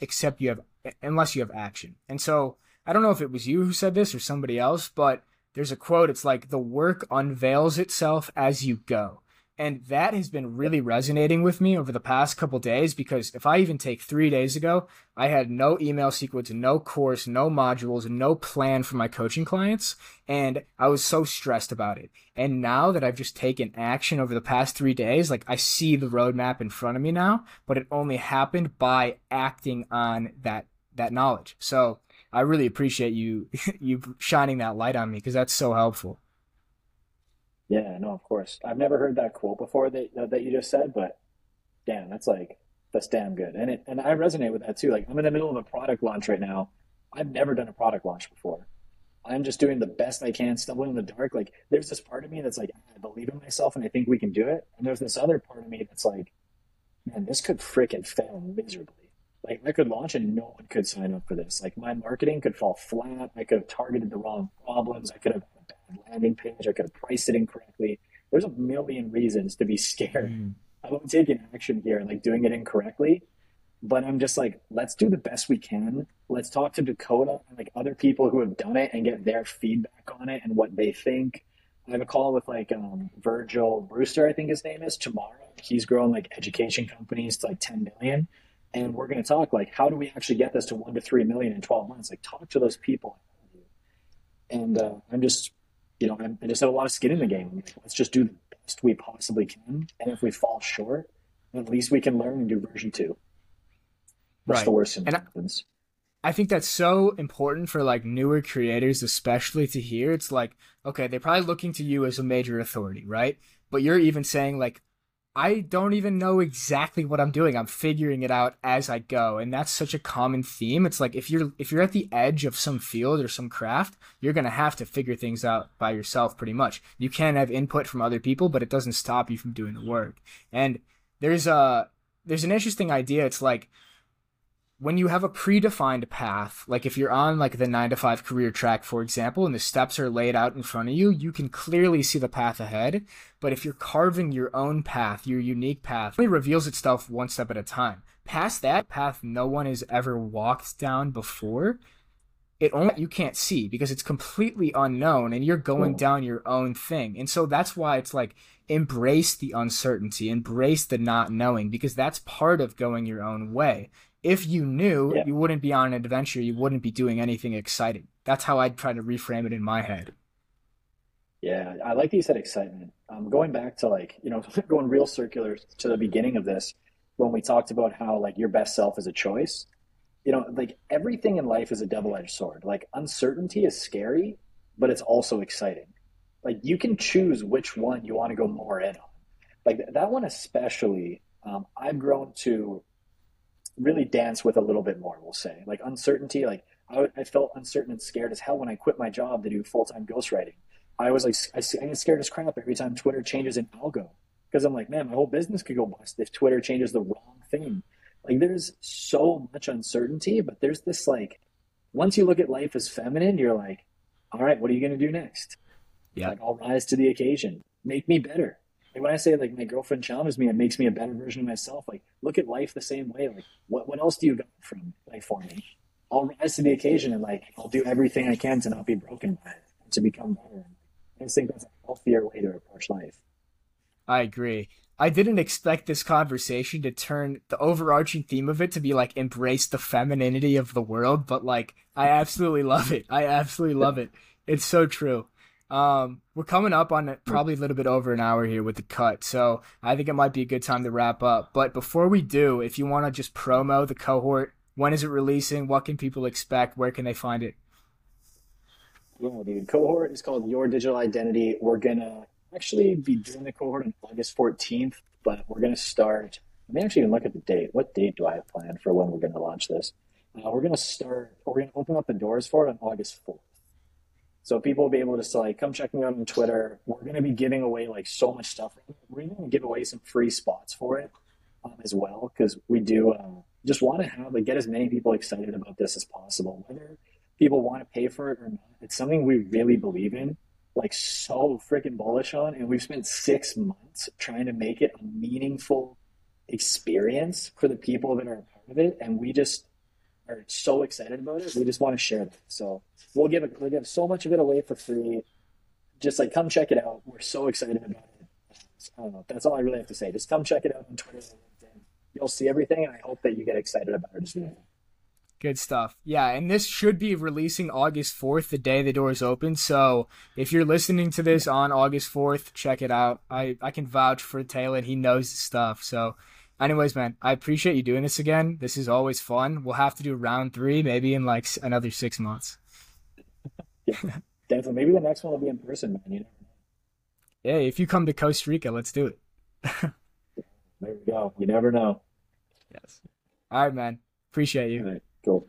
unless you have action. And so I don't know if it was you who said this or somebody else, but there's a quote. It's like, the work unveils itself as you go. And that has been really resonating with me over the past couple days, because if I even take 3 days ago, I had no email sequence, no course, no modules, no plan for my coaching clients. And I was so stressed about it. And now that I've just taken action over the past 3 days, like, I see the roadmap in front of me now, but it only happened by acting on that knowledge. So I really appreciate you shining that light on me, because that's so helpful. Yeah, no, of course. I've never heard that quote before that you just said, but damn, that's damn good. And I resonate with that too. Like, I'm in the middle of a product launch right now. I've never done a product launch before. I'm just doing the best I can, stumbling in the dark. Like, there's this part of me that's like, I believe in myself and I think we can do it. And there's this other part of me that's like, man, this could freaking fail miserably. Like, I could launch and no one could sign up for this. Like, my marketing could fall flat. I could have targeted the wrong problems. I could have had a bad landing page. I could have priced it incorrectly. There's a million reasons to be scared about taking action here and like doing it incorrectly. But I'm just like, let's do the best we can. Let's talk to Dakota and like other people who have done it and get their feedback on it and what they think. I have a call with like Virgil Brewster, I think his name is, tomorrow. He's grown like education companies to like 10 million. And we're going to talk like, how do we actually get this to 1 to 3 million in 12 months? Like, talk to those people. And I'm just, you know, I just have a lot of skin in the game. Let's just do the best we possibly can. And if we fall short, at least we can learn and do version 2. That's right. The worst thing that happens. I think that's so important for like newer creators, especially to hear. It's like, okay, they're probably looking to you as a major authority, right? But you're even saying like, I don't even know exactly what I'm doing. I'm figuring it out as I go. And that's such a common theme. It's like, if you're at the edge of some field or some craft, you're going to have to figure things out by yourself pretty much. You can have input from other people, but it doesn't stop you from doing the work. And there's an interesting idea. It's like, when you have a predefined path, like if you're on like the 9-to-5 career track, for example, and the steps are laid out in front of you, you can clearly see the path ahead. But if you're carving your own path, your unique path, it reveals itself one step at a time. Past that path, no one has ever walked down before. It only you can't see because it's completely unknown and you're going down your own thing. And so that's why it's like, embrace the uncertainty, embrace the not knowing, because that's part of going your own way. If you knew, you wouldn't be on an adventure. You wouldn't be doing anything exciting. That's how I'd try to reframe it in my head. Yeah, I like that you said excitement. Going back to like, you know, going real circular to the beginning of this, when we talked about how like your best self is a choice, you know, like everything in life is a double-edged sword. Like uncertainty is scary, but it's also exciting. Like you can choose which one you want to go more in on. Like that one especially, I've grown to really dance with a little bit more, we'll say. Like uncertainty, like I felt uncertain and scared as hell when I quit my job to do full-time ghostwriting. I was like, I get scared as crap every time Twitter changes an algo, because I'm like, man, my whole business could go bust if Twitter changes the wrong thing. Like there's so much uncertainty, but there's this like, once you look at life as feminine, you're like, all right, what are you going to do next? Yeah, like I'll rise to the occasion, make me better. Like when I say like my girlfriend challenges me, it makes me a better version of myself. Like look at life the same way. Like what else do you got from life for me? I'll rise to the occasion and like I'll do everything I can to not be broken by it, to become better. I just think that's a healthier way to approach life. I agree. I didn't expect this conversation to turn the overarching theme of it to be like embrace the femininity of the world, but like I absolutely love it. I absolutely love it. It's so true. We're coming up on probably a little bit over an hour here with the cut, so I think it might be a good time to wrap up. But before we do, if you want to just promo the cohort, when is it releasing? What can people expect? Where can they find it? Well, the cohort is called Your Digital Identity. We're going to actually be doing the cohort on August 14th, but we're going to start. I may actually even look at the date. What date do I have planned for when we're going to launch this? We're going to open up the doors for it on August 4th. So people will be able to like, come check me out on Twitter. We're going to be giving away like so much stuff. We're even going to give away some free spots for it as well, because we do just want to have like get as many people excited about this as possible. Whether people want to pay for it or not, it's something we really believe in, like so freaking bullish on. And we've spent 6 months trying to make it a meaningful experience for the people that are a part of it. And we just are so excited about it. We just want to share that. So we'll give so much of it away for free. Just like come check it out. We're so excited about it. I don't know. That's all I really have to say. Just come check it out on Twitter and LinkedIn. You'll see everything, and I hope that you get excited about it as well. Good stuff. Yeah, and this should be releasing August 4th, the day the doors open. So if you're listening to this on August 4th, check it out. I can vouch for Taylin. He knows his stuff. So anyways, man, I appreciate you doing this again. This is always fun. We'll have to do round 3 maybe in like another 6 months. Yeah, definitely. Maybe the next one will be in person, man. You never know. Yeah, if you come to Costa Rica, let's do it. There we go. You never know. Yes. All right, man. Appreciate you. All right. Cool.